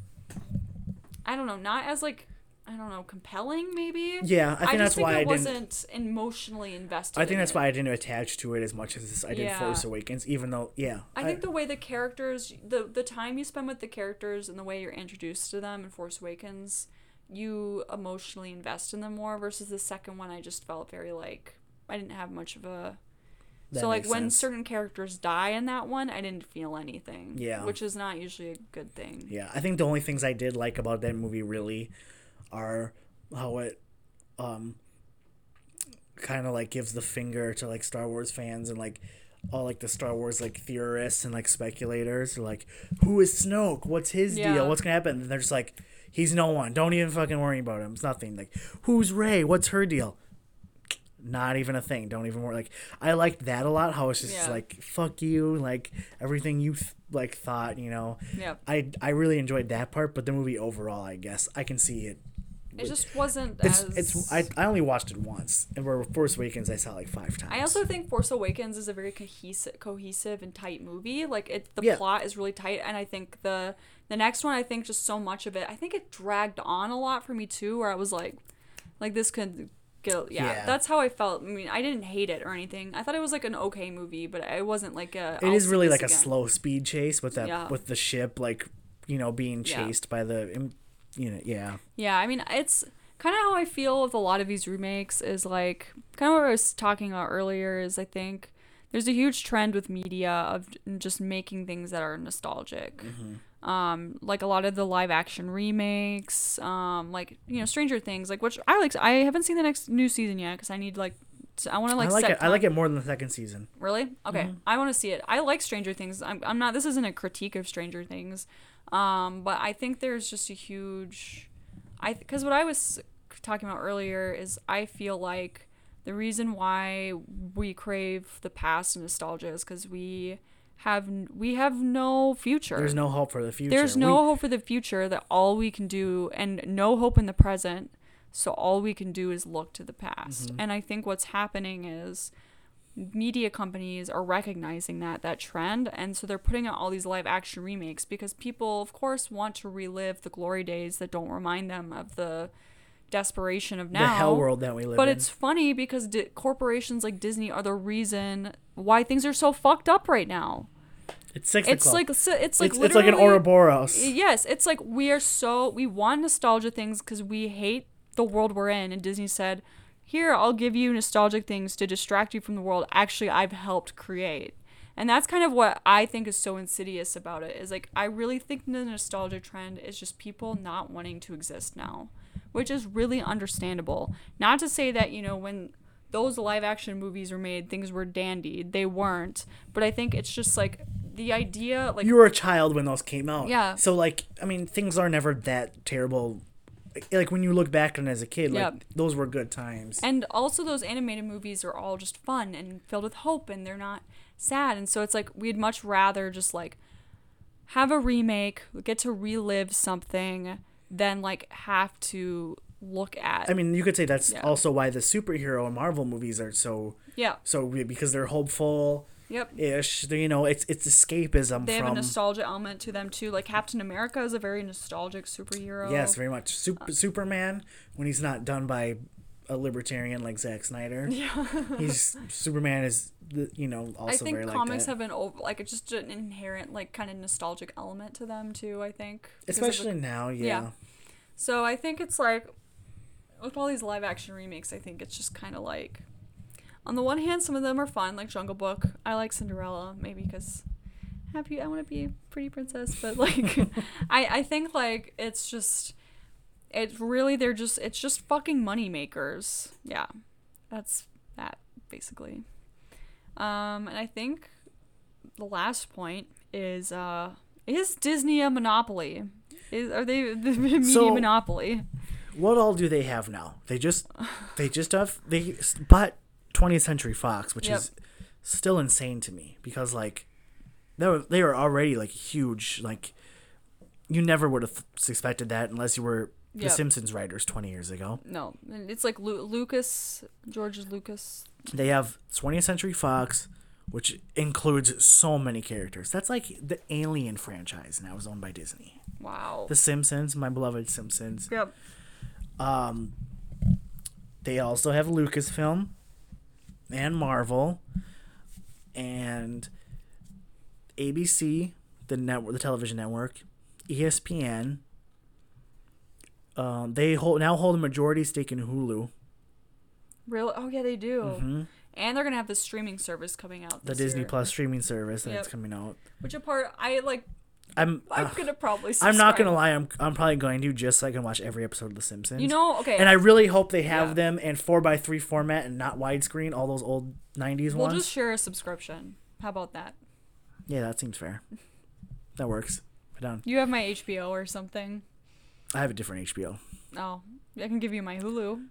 I don't know, not as like I don't know, compelling maybe. Yeah, I think I that's think why I didn't. I wasn't emotionally invested. I think in that's it. Why I didn't attach to it as much as I did yeah. Force Awakens. Even though, yeah, I, I think the way the characters, the the time you spend with the characters and the way you're introduced to them in Force Awakens, you emotionally invest in them more. Versus the second one, I just felt very like I didn't have much of a. That so like when sense. Certain characters die in that one, I didn't feel anything. Yeah, which is not usually a good thing. Yeah, I think the only things I did like about that movie really. Are how it um kind of like gives the finger to like Star Wars fans and like all like the Star Wars like theorists and like speculators are like, who is Snoke? What's his yeah. deal? What's gonna happen? And they're just like, he's no one. Don't even fucking worry about him. It's nothing. Like, who's Rey? What's her deal? Not even a thing. Don't even worry. Like, I liked that a lot. How it's just yeah. like, fuck you. Like everything you th- like thought. You know. Yeah. I I really enjoyed that part, but the movie overall, I guess I can see it. It just wasn't it's, as... It's, I, I only watched it once. And where Force Awakens, I saw it like five times. I also think Force Awakens is a very cohesive cohesive and tight movie. Like, it, the yeah. plot is really tight. And I think the the next one, I think just so much of it... I think it dragged on a lot for me, too, where I was like, like this could... Yeah, yeah, that's how I felt. I mean, I didn't hate it or anything. I thought it was like an okay movie, but it wasn't like a... It I'll is really like again. a slow speed chase with that yeah. with the ship, like, you know, being chased yeah. by the... You know, yeah. Yeah, I mean, it's kind of how I feel with a lot of these remakes is like, kind of what I was talking about earlier is I think there's a huge trend with media of just making things that are nostalgic. Mm-hmm. Um, like a lot of the live action remakes, um, like, you know, Stranger Things, like, which I like, I haven't seen the next new season yet because I need like, I want to like, I like set it. Time. I like it more than the second season. Really? Okay. Mm-hmm. I want to see it. I like Stranger Things. I'm, I'm not, this isn't a critique of Stranger Things. Um, but I think there's just a huge, I, th- cause what I was talking about earlier is I feel like the reason why we crave the past and nostalgia is cause we have, we have no future. There's no hope for the future. There's no we- hope for the future that all we can do and no hope in the present. So all we can do is look to the past. Mm-hmm. And I think what's happening is media companies are recognizing that that trend, and so they're putting out all these live action remakes because people of course want to relive the glory days that don't remind them of the desperation of now, the hell world that we live but in. But it's funny because di- corporations like Disney are the reason why things are so fucked up right now. It's six it's o'clock. Like, so it's like it's, it's like an Ouroboros. Yes, it's like we are so we want nostalgia things because we hate the world we're in, and Disney said, here, I'll give you nostalgic things to distract you from the world actually I've helped create. And that's kind of what I think is so insidious about it is like I really think the nostalgia trend is just people not wanting to exist now, which is really understandable. Not to say that, you know, when those live action movies were made, things were dandy. They weren't. But I think it's just like the idea like you were a child when those came out. Yeah. So like, I mean, things are never that terrible. Like, when you look back on it as a kid, like, yep. those were good times. And also those animated movies are all just fun and filled with hope, and they're not sad. And so it's like we'd much rather just, like, have a remake, get to relive something, than, like, have to look at. I mean, you could say that's yeah. also why the superhero and Marvel movies are so... Yeah. So, because they're hopeful... Yep. Ish. You know, it's it's escapism. They have from... a nostalgia element to them too. Like Captain America is a very nostalgic superhero. Yes, very much. Super, uh, Superman, when he's not done by a libertarian like Zack Snyder. Yeah. He's Superman is, you know, also I think very comics like that. have an over, like just an inherent like kind of nostalgic element to them too, I think. Especially the, now, yeah. yeah. So I think it's like with all these live action remakes, I think it's just kind of like on the one hand some of them are fun, like Jungle Book. I like Cinderella maybe because happy I want to be a pretty princess, but like I I think like it's just It's really, they're just, it's just fucking money makers. Yeah. That's that, basically. Um, and I think the last point is, uh, is Disney a monopoly? Is, are they the media so, monopoly? What all do they have now? They just, they just have, they bought twentieth century fox, which yep. is still insane to me because, like, they were, they were already, like, huge. Like, you never would have suspected that unless you were The yep. Simpsons writers twenty years ago. No, it's like Lu- Lucas, George Lucas. They have twentieth century fox, which includes so many characters. That's like the Alien franchise now is owned by Disney. Wow. The Simpsons, my beloved Simpsons. Yep. Um, they also have Lucasfilm and Marvel and A B C, the network, the television network, E S P N. Um, they hold now hold a majority stake in Hulu. Really? Oh yeah, they do. Mm-hmm. And they're gonna have the streaming service coming out. This the Disney year. Plus streaming service yep. that's coming out. Which a part I like. I'm. I'm uh, gonna probably. Subscribe. I'm not gonna lie. I'm. I'm probably going to just so I can watch every episode of The Simpsons. You know. Okay. And I really hope they have yeah. them in four by three format and not widescreen. All those old nineties we'll ones. We'll just share a subscription. How about that? Yeah, that seems fair. That works. I'm done. You have my H B O or something. I have a different H B O. Oh, I can give you my Hulu.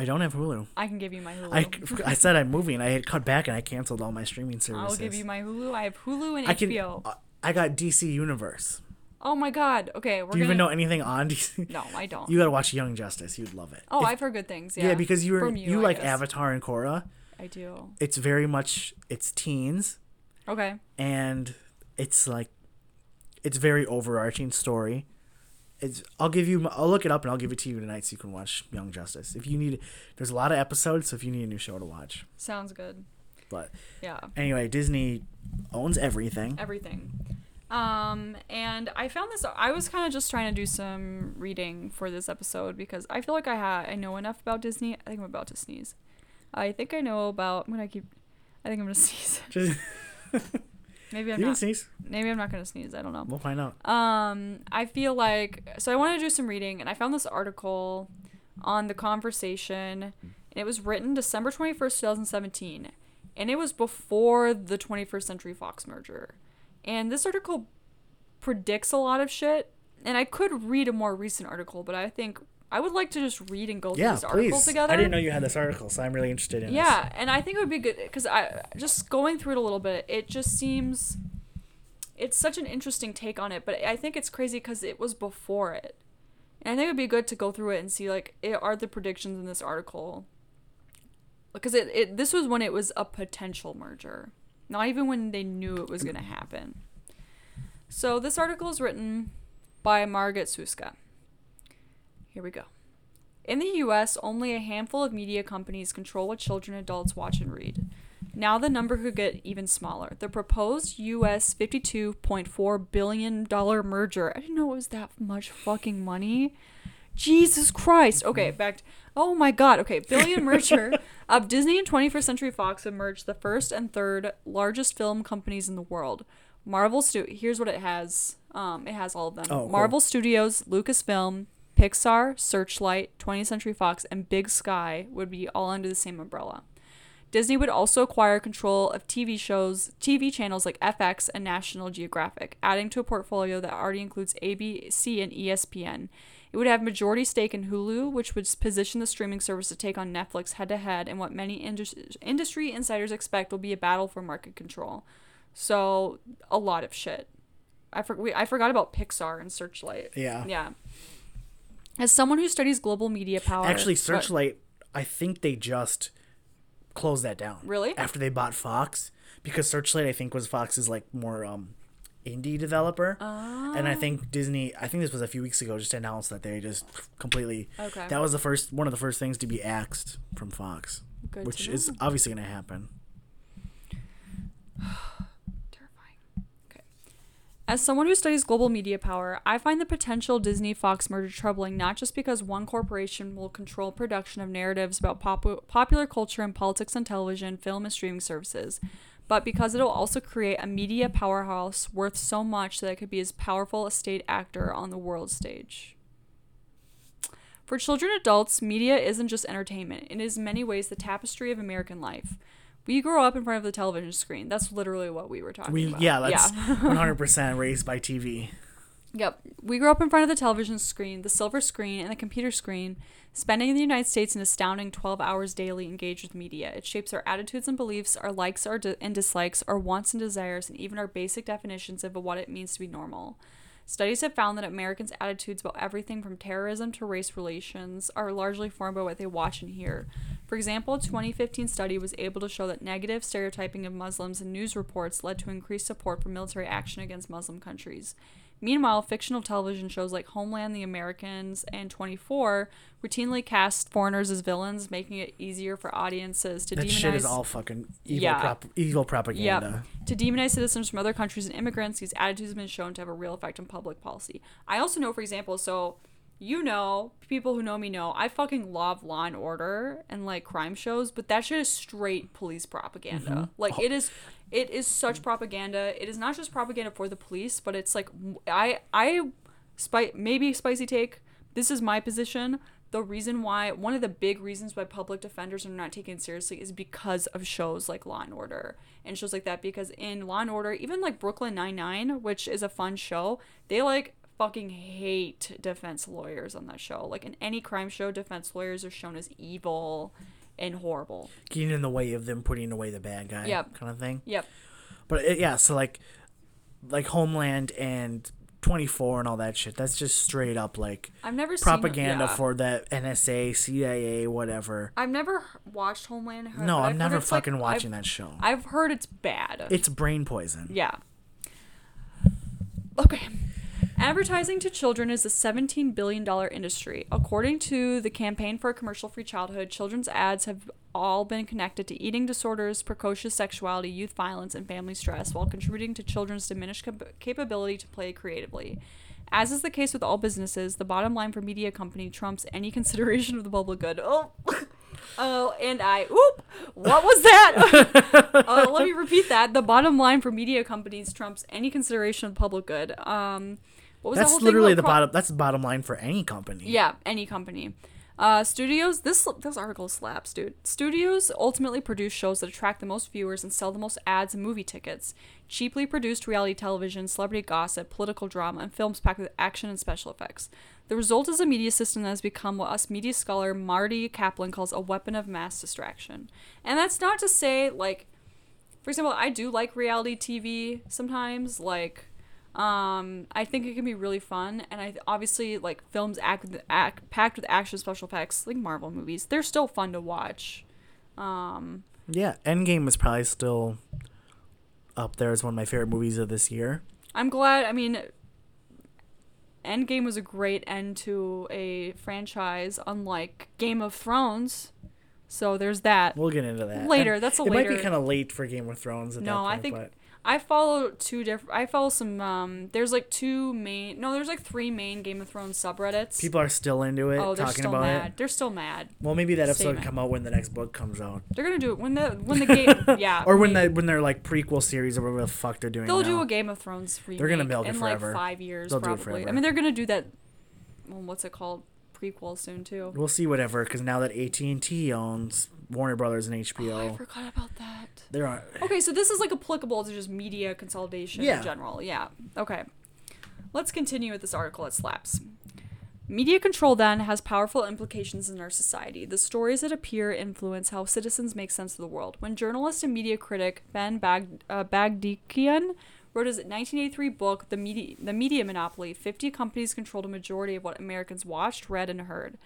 I don't have Hulu. I can give you my Hulu. I, I said I'm moving. I had cut back and I canceled all my streaming services. I'll give you my Hulu. I have Hulu and I H B O. Can, uh, I got D C Universe. Oh my God. Okay. We're Do you gonna... even know anything on D C? No, I don't. You gotta watch Young Justice. You'd love it. Oh, if, I've heard good things. Yeah. Yeah, because you were, you, you like Avatar and Korra. I do. It's very much it's teens. Okay. And it's like, it's very overarching story. It's, I'll give you. I'll look it up and I'll give it to you tonight so you can watch Young Justice. If you need, there's a lot of episodes, so if you need a new show to watch, sounds good. But yeah. Anyway, Disney owns everything. Everything. Um, and I found this. I was kind of just trying to do some reading for this episode because I feel like I ha I know enough about Disney. I think I'm about to sneeze. I think I know about. I'm gonna keep. I think I'm gonna sneeze. Just Maybe I'm you not. Can sneeze. Maybe I'm not going to sneeze. I don't know. We'll find out. Um, I feel like so I wanted to do some reading, and I found this article on The Conversation, and it was written December twenty-first, twenty seventeen, and it was before the twenty-first century fox merger. And this article predicts a lot of shit, and I could read a more recent article, but I think I would like to just read and go yeah, through this article please. together. I didn't know you had this article, so I'm really interested in yeah, this. Yeah, and I think it would be good, because I just going through it a little bit, it just seems, it's such an interesting take on it, but I think it's crazy because it was before it. And I think it would be good to go through it and see, like, it, are the predictions in this article? Because it, it this was when it was a potential merger, not even when they knew it was going to happen. So this article is written by Margaret Suska. Here we go. In the U S, only a handful of media companies control what children and adults watch and read. Now the number could get even smaller. The proposed U S fifty-two point four billion dollars merger. I didn't know it was that much fucking money. Jesus Christ. Okay, back to, oh my God. Okay, billion merger of Disney and twenty-first century fox have merged the first and third largest film companies in the world. Marvel Studios. Here's what it has. Um, it has all of them. Oh, cool. Marvel Studios, Lucasfilm, Pixar, Searchlight, twentieth century fox, and Big Sky would be all under the same umbrella. Disney would also acquire control of T V shows, T V channels like F X and National Geographic, adding to a portfolio that already includes A B C and E S P N. It would have majority stake in Hulu, which would position the streaming service to take on Netflix head-to-head in what many indus- industry insiders expect will be a battle for market control. So, a lot of shit. I, for- we- I forgot about Pixar and Searchlight. Yeah. Yeah. As someone who studies global media power... Actually, Searchlight, but, I think they just closed that down. Really? After they bought Fox. Because Searchlight, I think, was Fox's, like, more um, indie developer. Oh. And I think Disney, I think this was a few weeks ago, just announced that they just completely, okay. that was the first, one of the first things to be axed from Fox, Good which to know. Is obviously going to happen. As someone who studies global media power, I find the potential Disney-Fox merger troubling, not just because one corporation will control production of narratives about pop- popular culture and politics on television, film, and streaming services, but because it'll also create a media powerhouse worth so much that it could be as powerful a state actor on the world stage. For children and adults, media isn't just entertainment. It is in many ways the tapestry of American life. We grew up in front of the television screen. That's literally what we were talking we, about. Yeah, that's yeah. one hundred percent raised by T V. Yep. We grew up in front of the television screen, the silver screen, and the computer screen, spending in the United States an astounding twelve hours daily engaged with media. It shapes our attitudes and beliefs, our likes our di- and dislikes, our wants and desires, and even our basic definitions of what it means to be normal. Studies have found that Americans' attitudes about everything from terrorism to race relations are largely formed by what they watch and hear. For example, a twenty fifteen study was able to show that negative stereotyping of Muslims in news reports led to increased support for military action against Muslim countries. Meanwhile, fictional television shows like Homeland, The Americans, and twenty-four routinely cast foreigners as villains, making it easier for audiences to that demonize... That shit is all fucking evil, yeah. prop- evil propaganda. Yep. To demonize citizens from other countries and immigrants, these attitudes have been shown to have a real effect on public policy. I also know, for example, so, you know, people who know me know, I fucking love Law and Order and, like, crime shows, but that shit is straight police propaganda. Mm-hmm. Like, oh. it is... It is such propaganda. It is not just propaganda for the police, but it's like, I, I, spi- maybe spicy take, this is my position. The reason why, one of the big reasons why public defenders are not taken seriously is because of shows like Law and Order and shows like that. Because in Law and Order, even like Brooklyn Nine-Nine, which is a fun show, they like fucking hate defense lawyers on that show. Like in any crime show, defense lawyers are shown as evil and horrible, getting in the way of them putting away the bad guy, yep. kind of thing. Yep. But it, yeah, so like, like Homeland and twenty-four and all that shit. That's just straight up like I've never propaganda seen, yeah. for that N S A, C I A, whatever. I've never watched Homeland. Her, no, I'm never fucking like, watching I've, that show. I've heard it's bad. It's brain poison. Yeah. Okay. Advertising to children is a seventeen billion dollars industry. According to the Campaign for a Commercial-Free Childhood, children's ads have all been connected to eating disorders, precocious sexuality, youth violence, and family stress, while contributing to children's diminished cap- capability to play creatively. As is the case with all businesses, the bottom line for media company trumps any consideration of the public good. Oh, oh, and I, oop, what was that? uh, let me repeat that. The bottom line for media companies trumps any consideration of the public good. Um... What was that's that literally the pro- bottom. That's the bottom line for any company. Yeah, any company. Uh, studios. This this article slaps, dude. Studios ultimately produce shows that attract the most viewers and sell the most ads and movie tickets. Cheaply produced reality television, celebrity gossip, political drama, and films packed with action and special effects. The result is a media system that has become what us media scholar Marty Kaplan calls a weapon of mass distraction. And that's not to say, like, for example, I do like reality T V sometimes, like. Um, I think it can be really fun, and I obviously like films act, act packed with action, special effects, like Marvel movies. They're still fun to watch. Um, yeah, Endgame is probably still up there as one of my favorite movies of this year. I'm glad. I mean, Endgame was a great end to a franchise, unlike Game of Thrones. So there's that. We'll get into that later. And that's a it later. It might be kind of late for Game of Thrones. At no, that point, I think. But. I follow two different. I follow some. Um, there's like two main. No, there's like three main Game of Thrones subreddits. People are still into it. Oh, they're talking still about mad. It. They're still mad. Well, maybe that episode will come out when the next book comes out. They're gonna do it when the when the game. Yeah. Or when the when they're like prequel series or whatever the fuck they're doing. They'll now. do a Game of Thrones remake. They're gonna milk it in forever. Like five years, they'll probably. Do it forever. I mean, they're gonna do that. Well, what's it called? Prequel soon too. We'll see whatever, because now that A T and T owns Warner Brothers and H B O. Oh, I forgot about that. There are. Okay, so this is like applicable to just media consolidation yeah. in general. Yeah. Okay. Let's continue with this article that slaps. Media control then has powerful implications in our society. The stories that appear influence how citizens make sense of the world. When journalist and media critic Ben Bag- uh, Bagdikian wrote his nineteen eighty-three book, The Media, The Media Monopoly, fifty companies controlled a majority of what Americans watched, read, and heard.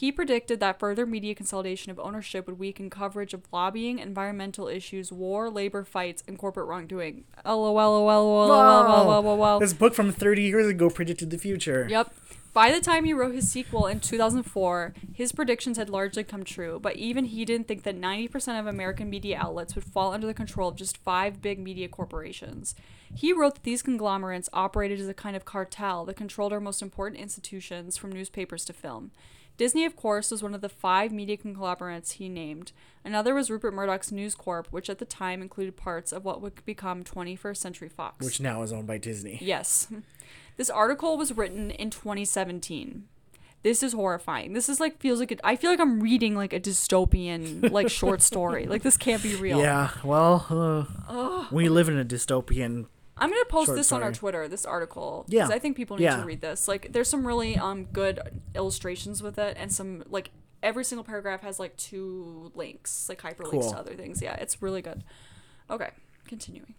He predicted that further media consolidation of ownership would weaken coverage of lobbying, environmental issues, war, labor fights, and corporate wrongdoing. LOL, LOL, LOL, LOL, LOL, LOL. This book from thirty years ago predicted the future. Yep. By the time he wrote his sequel in two thousand four, his predictions had largely come true, but even he didn't think that ninety percent of American media outlets would fall under the control of just five big media corporations. He wrote that these conglomerates operated as a kind of cartel that controlled our most important institutions, from newspapers to film. Disney, of course, was one of the five media conglomerates he named. Another was Rupert Murdoch's News Corp, which at the time included parts of what would become twenty-first Century Fox. Which now is owned by Disney. Yes. This article was written in twenty seventeen. This is horrifying. This is like, feels like, a, I feel like I'm reading like a dystopian, like short story. Like this can't be real. Yeah, well, uh, we live in a dystopian I'm going to post Short this story. on our Twitter, this article. Yeah. Because I think people need yeah. to read this. Like, there's some really um good illustrations with it, and some, like, every single paragraph has, like, two links, like, hyperlinks cool. to other things. Yeah, it's really good. Okay, continuing.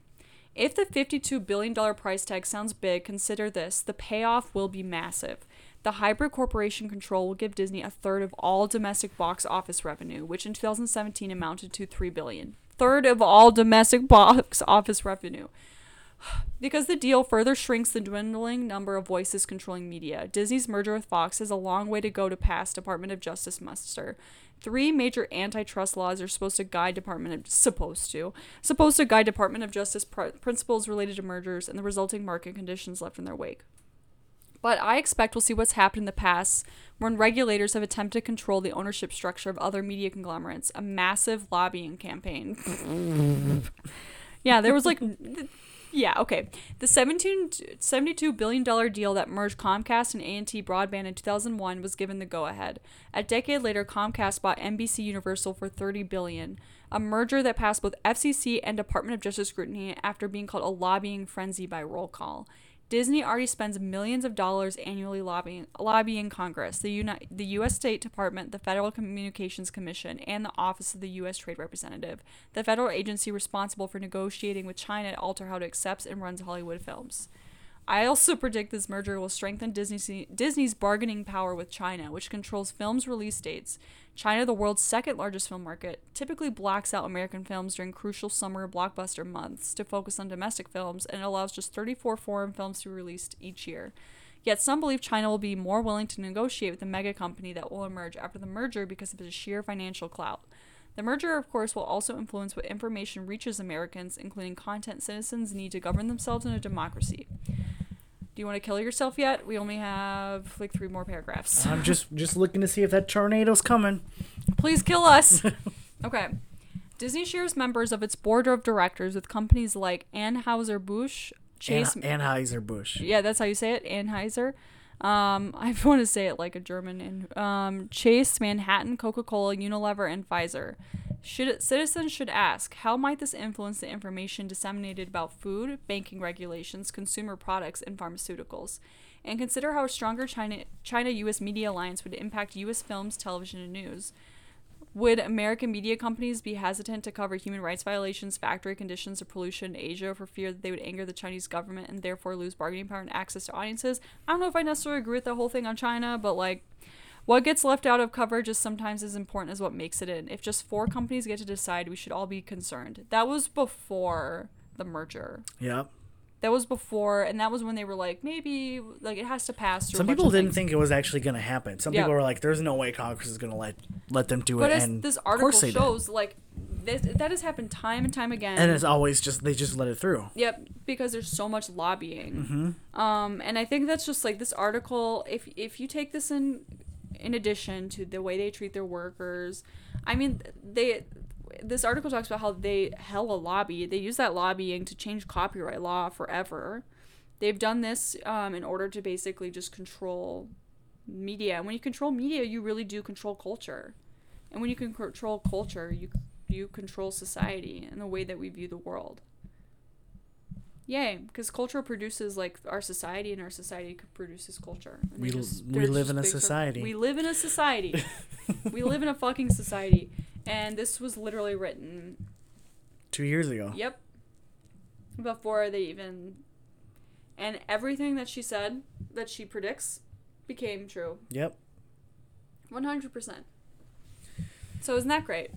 If the fifty-two billion dollars price tag sounds big, consider this. The payoff will be massive. The hybrid corporation control will give Disney a third of all domestic box office revenue, which in two thousand seventeen amounted to three billion dollars. Third of all domestic box office revenue. Because the deal further shrinks the dwindling number of voices controlling media, Disney's merger with Fox has a long way to go to pass Department of Justice muster. Three major antitrust laws are supposed to guide Department of, supposed to supposed to guide Department of Justice pr- principles related to mergers and the resulting market conditions left in their wake. But I expect we'll see what's happened in the past when regulators have attempted to control the ownership structure of other media conglomerates. A massive lobbying campaign. yeah, there was like. Yeah, okay. The seventy-two billion dollars deal that merged Comcast and A and T Broadband in two thousand one was given the go-ahead. A decade later, Comcast bought N B C Universal for thirty billion dollars, a merger that passed both F C C and Department of Justice scrutiny after being called a lobbying frenzy by roll call. Disney already spends millions of dollars annually lobbying, lobbying Congress, the, Uni- the U S. State Department, the Federal Communications Commission, and the Office of the U S. Trade Representative, the federal agency responsible for negotiating with China to alter how it accepts and runs Hollywood films. I also predict this merger will strengthen Disney, Disney's bargaining power with China, which controls films' release dates. China, the world's second largest film market, typically blocks out American films during crucial summer blockbuster months to focus on domestic films, and allows just thirty-four foreign films to be released each year. Yet some believe China will be more willing to negotiate with the mega company that will emerge after the merger because of its sheer financial clout. The merger, of course, will also influence what information reaches Americans, including content citizens need to govern themselves in a democracy. Do you want to kill yourself yet? We only have, like, three more paragraphs. I'm just just looking to see if that tornado's coming. Please kill us. Okay. Disney shares members of its board of directors with companies like Anheuser-Busch, Chase... An- Anheuser-Busch. Yeah, that's how you say it, Anheuser. Um, I want to say it like a German. Um, Chase, Manhattan, Coca-Cola, Unilever, and Pfizer. Should it, citizens should ask, how might this influence the information disseminated about food, banking regulations, consumer products, and pharmaceuticals? And consider how a stronger China, China-U S media alliance would impact U S films, television, and news. Would American media companies be hesitant to cover human rights violations, factory conditions, or pollution in Asia for fear that they would anger the Chinese government and therefore lose bargaining power and access to audiences? I don't know if I necessarily agree with the whole thing on China, but, like, what gets left out of coverage is sometimes as important as what makes it in. If just four companies get to decide, we should all be concerned. That was before the merger. Yeah. That was before, and that was when they were like, maybe, like, it has to pass through. Some people didn't think it was actually going to happen. Some yeah. people were like, there's no way Congress is going to let let them do but it. But as this article shows, like, this, that has happened time and time again. And it's always just, they just let it through. Yep, because there's so much lobbying. Mm-hmm. Um, and I think that's just, like, this article, if if you take this in in addition to the way they treat their workers, I mean, they... This article talks about how they hella lobby. They use that lobbying to change copyright law forever. They've done this um, in order to basically just control media. And when you control media, you really do control culture. And when you can control culture, you you control society and the way that we view the world. Yay, because culture produces, like, our society, and our society produces culture. And we just, we live in a society. Sort of, we live in a society. We live in a fucking society. And this was literally written... Two years ago. Yep. Before they even... And everything that she said, that she predicts, became true. Yep. one hundred percent. So isn't that great?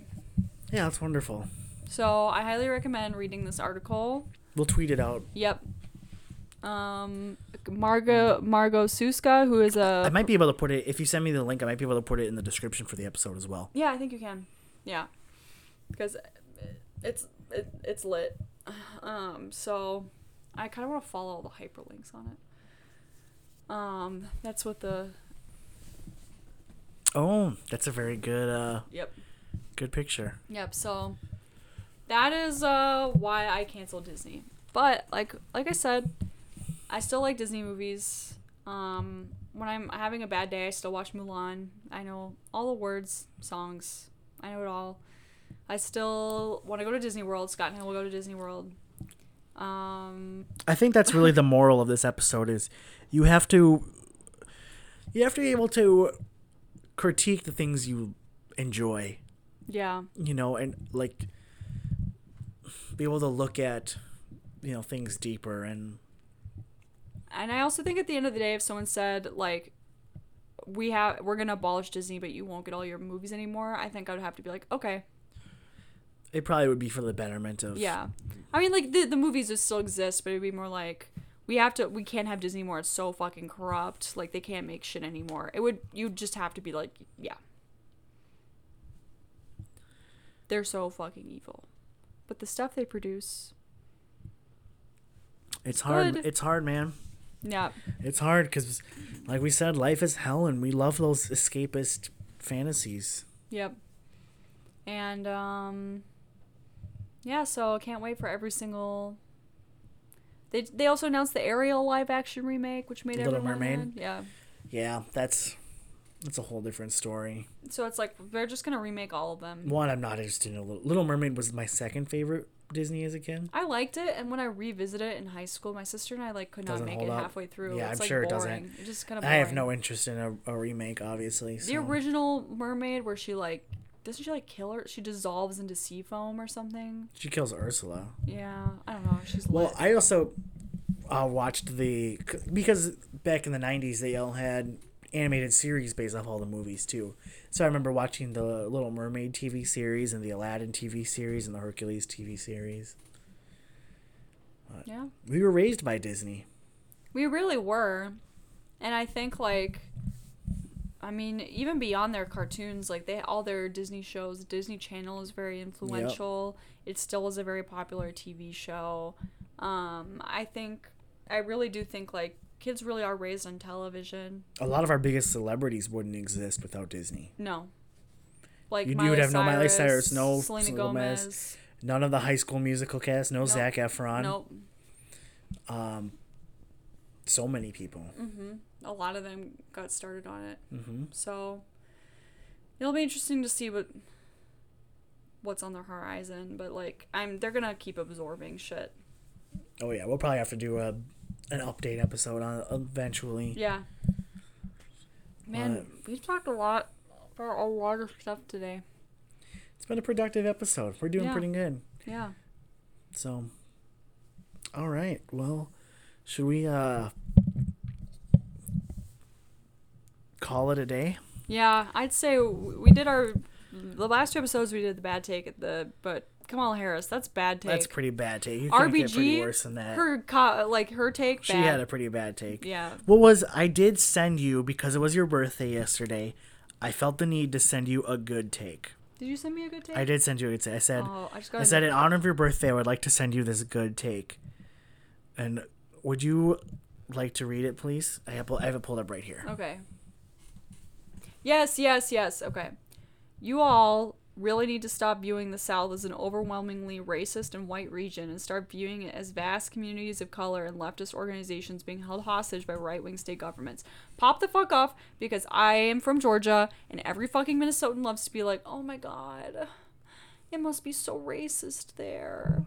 Yeah, that's wonderful. So I highly recommend reading this article. We'll tweet it out. Yep. Um, Margo Margo Suska, who is a... I might be able to put it... If you send me the link, I might be able to put it in the description for the episode as well. Yeah, I think you can. Yeah. Because it's it, it's lit. Um, so I kind of want to follow all the hyperlinks on it. Um, that's what the... Oh, that's a very good... Uh, yep. Good picture. Yep, so... That is uh, why I canceled Disney. But, like like I said... I still like Disney movies. Um, when I'm having a bad day, I still watch Mulan. I know all the words, songs. I know it all. I still want to go to Disney World. Scott and I will go to Disney World. Um, I think that's really the moral of this episode is you have to you have to be able to critique the things you enjoy. Yeah. You know, and like be able to look at, you know, things deeper. And And I also think at the end of the day, if someone said, like, we have, we're going to abolish Disney, but you won't get all your movies anymore, I think I would have to be like, okay. It probably would be for the betterment of... Yeah. I mean, like, the, the movies would still exist, but it would be more like, we have to, we can't have Disney anymore. It's so fucking corrupt. Like, they can't make shit anymore. It would, you'd just have to be like, yeah. They're so fucking evil. But the stuff they produce... It's, it's hard. Good. It's hard, man. Yeah. It's hard because, like we said, life is hell and we love those escapist fantasies. Yep. And, um, yeah, so I can't wait for every single... They they also announced the Ariel live-action remake, which made Little everyone... Little Mermaid? Mad. Yeah. Yeah, that's that's a whole different story. So it's like, they're just going to remake all of them. One, I'm not interested in a Little... Little Mermaid was my second favorite Disney as a kid. I liked it, and when I revisited it in high school, my sister and I like could doesn't not make it up. Halfway through. Yeah, it's I'm like sure boring. It doesn't. It's just kind of boring. I have no interest in a, a remake, obviously. So. The original Mermaid, where she like doesn't she like kill her? She dissolves into sea foam or something. She kills Ursula. Yeah, I don't know. She's well. Lit. I also uh, watched the because back in the nineties they all had animated series based off all the movies too. So I remember watching the Little Mermaid T V series and the Aladdin T V series and the Hercules T V series. But yeah. We were raised by Disney. We really were. And I think like I mean, even beyond their cartoons, like they all their Disney shows, Disney Channel is very influential. Yep. It still is a very popular T V show. Um, I think I really do think like kids really are raised on television. A lot of our biggest celebrities wouldn't exist without Disney. No. Like You, you would have Cyrus, no Miley Cyrus, no Selena Gomez, Gomez, none of the High School Musical cast, no nope. Zac Efron. Nope. Um, so many people. Mm-hmm. A lot of them got started on it. Mm-hmm. So it'll be interesting to see what what's on the horizon. But like, I'm they're gonna keep absorbing shit. Oh yeah, we'll probably have to do a. an update episode on eventually. Yeah. Man, uh, we've talked a lot for a lot of stuff today. It's been a productive episode. We're doing yeah. pretty good. Yeah. So, all right. Well, should we uh call it a day? Yeah, I'd say we did our the last two episodes we did the bad take at the but Kamala Harris, that's bad take. That's pretty bad take. You can't get pretty worse than that. Her co- like her take. Bad. She had a pretty bad take. Yeah. What was I did send you because it was your birthday yesterday. I felt the need to send you a good take. Did you send me a good take? I did send you a good take. I said. Oh, I, just I said in honor of your birthday, I would like to send you this good take. And would you like to read it, please? I have, I have it pulled up right here. Okay. Yes, yes, yes. Okay. You all. Really need to stop viewing the South as an overwhelmingly racist and white region and start viewing it as vast communities of color and leftist organizations being held hostage by right-wing state governments. Pop the fuck off, because I am from Georgia and every fucking Minnesotan loves to be like, oh my god, it must be so racist there.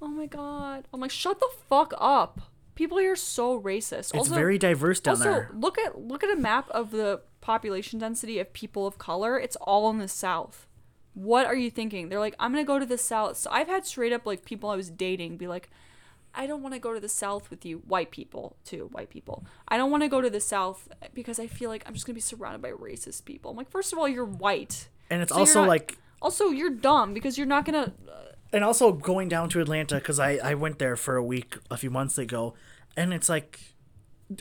Oh my god. I'm like, shut the fuck up. People here are so racist. It's also, very diverse down also, there. Also, look at, look at a map of the population density of people of color. It's all in the South. What are you thinking? They're like, I'm going to go to the South. So I've had straight up like people I was dating be like, I don't want to go to the South with you white people, too, white people. I don't want to go to the South because I feel like I'm just going to be surrounded by racist people. I'm like, first of all, you're white. And it's so also not, like... Also, you're dumb because you're not going to... Uh, and also going down to Atlanta, because I, I went there for a week a few months ago, and it's like...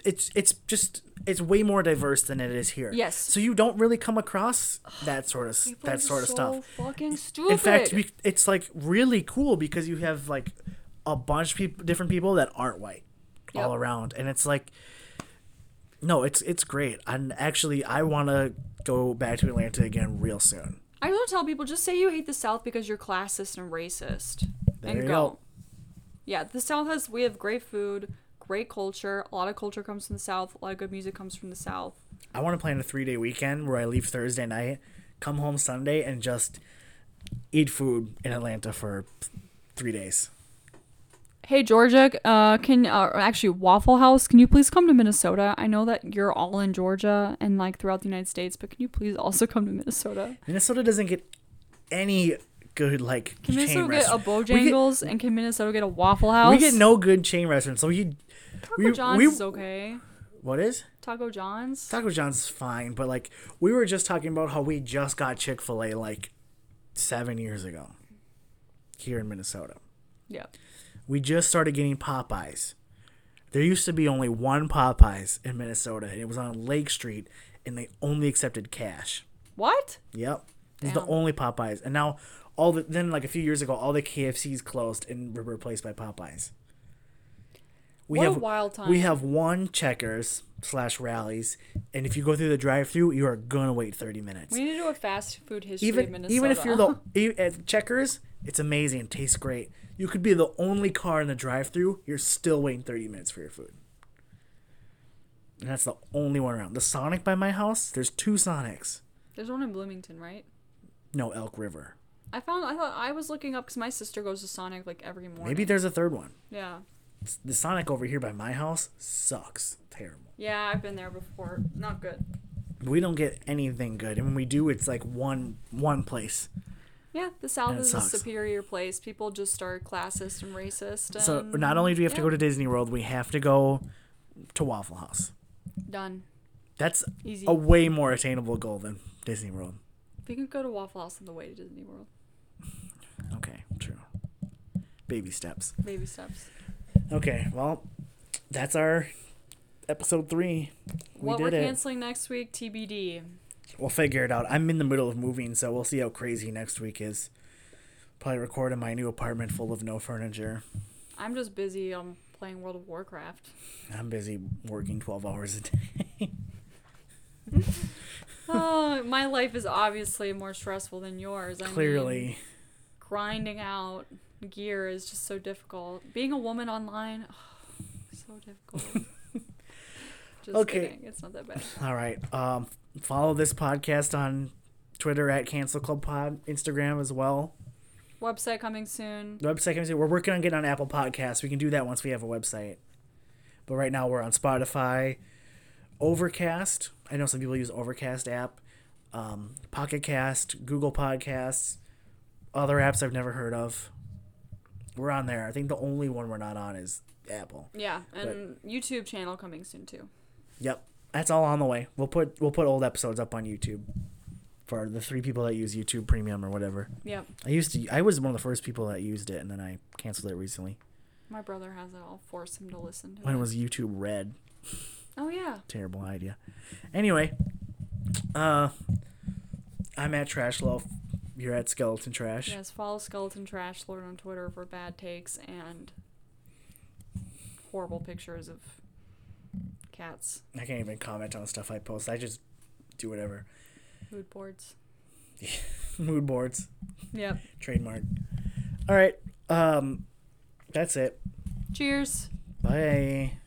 It's it's just it's way more diverse than it is here. Yes. So you don't really come across that sort of people that sort of so stuff. Fucking stupid. In fact, we, it's like really cool because you have like a bunch of people, different people that aren't white, yep. all around, and it's like, no, it's it's great. And actually, I want to go back to Atlanta again real soon. I don't tell people just say you hate the South because you're classist and racist. There and you go. go. Yeah, the South has we have great food. Great culture. A lot of culture comes from the South. A lot of good music comes from the South. I want to plan a three-day weekend where I leave Thursday night, come home Sunday, and just eat food in Atlanta for three days. Hey, Georgia, uh, can uh, actually Waffle House, can you please come to Minnesota? I know that you're all in Georgia and like throughout the United States, but can you please also come to Minnesota? Minnesota doesn't get any good like can chain Minnesota restaurant. Get a Bojangles get, and can Minnesota get a Waffle House? We get no good chain restaurants, so you. Taco we, John's we, is okay. What is? Taco John's. Taco John's is fine, but like we were just talking about how we just got Chick-fil-A like seven years ago here in Minnesota. Yeah. We just started getting Popeyes. There used to be only one Popeyes in Minnesota, and it was on Lake Street, and they only accepted cash. What? Yep. It's the only Popeyes. And now all the then like a few years ago, all the K F Cs closed and were replaced by Popeyes. We what have, a wild time. We have one Checkers slash Rallies, and if you go through the drive-through, you are going to wait thirty minutes. We need to do a fast food history even, of Minnesota. Even if you're the at Checkers, it's amazing. It tastes great. You could be the only car in the drive-through. You're still waiting thirty minutes for your food. And that's the only one around. The Sonic by my house, there's two Sonics. There's one in Bloomington, right? No, Elk River. I found. I thought I was looking up because my sister goes to Sonic like every morning. Maybe there's a third one. Yeah. The Sonic over here by my house sucks. Terrible. Yeah, I've been there before. Not good. We don't get anything good, and when we do, it's like one one place. Yeah, the South is sucks. A superior place. People just are classist and racist. And, so not only do we have yeah. to go to Disney World, we have to go to Waffle House. Done. That's easy. A way more attainable goal than Disney World. We can go to Waffle House on the way to Disney World. Okay, true. Baby steps. Baby steps. Okay, well, that's our episode three. We what did we're canceling it. Next week, T B D. We'll figure it out. I'm in the middle of moving, so we'll see how crazy next week is. Probably record in my new apartment full of no furniture. I'm just busy um, playing World of Warcraft. I'm busy working twelve hours a day. Oh, my life is obviously more stressful than yours. I Clearly. Mean, grinding out. Gear is just so difficult. Being a woman online, oh, so difficult. Just okay. kidding. It's not that bad. All right. Um, follow this podcast on Twitter at Cancel Club Pod, Instagram as well. Website coming soon. The website coming soon. We're working on getting on Apple Podcasts. We can do that once we have a website. But right now we're on Spotify, Overcast. I know some people use Overcast app, um, Pocket Cast, Google Podcasts, other apps I've never heard of. We're on there. I think the only one we're not on is Apple. Yeah, and but, YouTube channel coming soon too. Yep, that's all on the way. We'll put we'll put old episodes up on YouTube for the three people that use YouTube Premium or whatever. Yep. I used to. I was one of the first people that used it, and then I canceled it recently. My brother has it. I'll force him to listen to it. When it was YouTube Red. Oh yeah. Terrible idea. Anyway, uh, I'm at Trash Loaf. You're at Skeleton Trash. Yes, follow Skeleton Trash Lord on Twitter for bad takes and horrible pictures of cats. I can't even comment on stuff I post. I just do whatever. Mood boards. Yeah. Mood boards. Yep. Trademark. All right. Um, that's it. Cheers. Bye.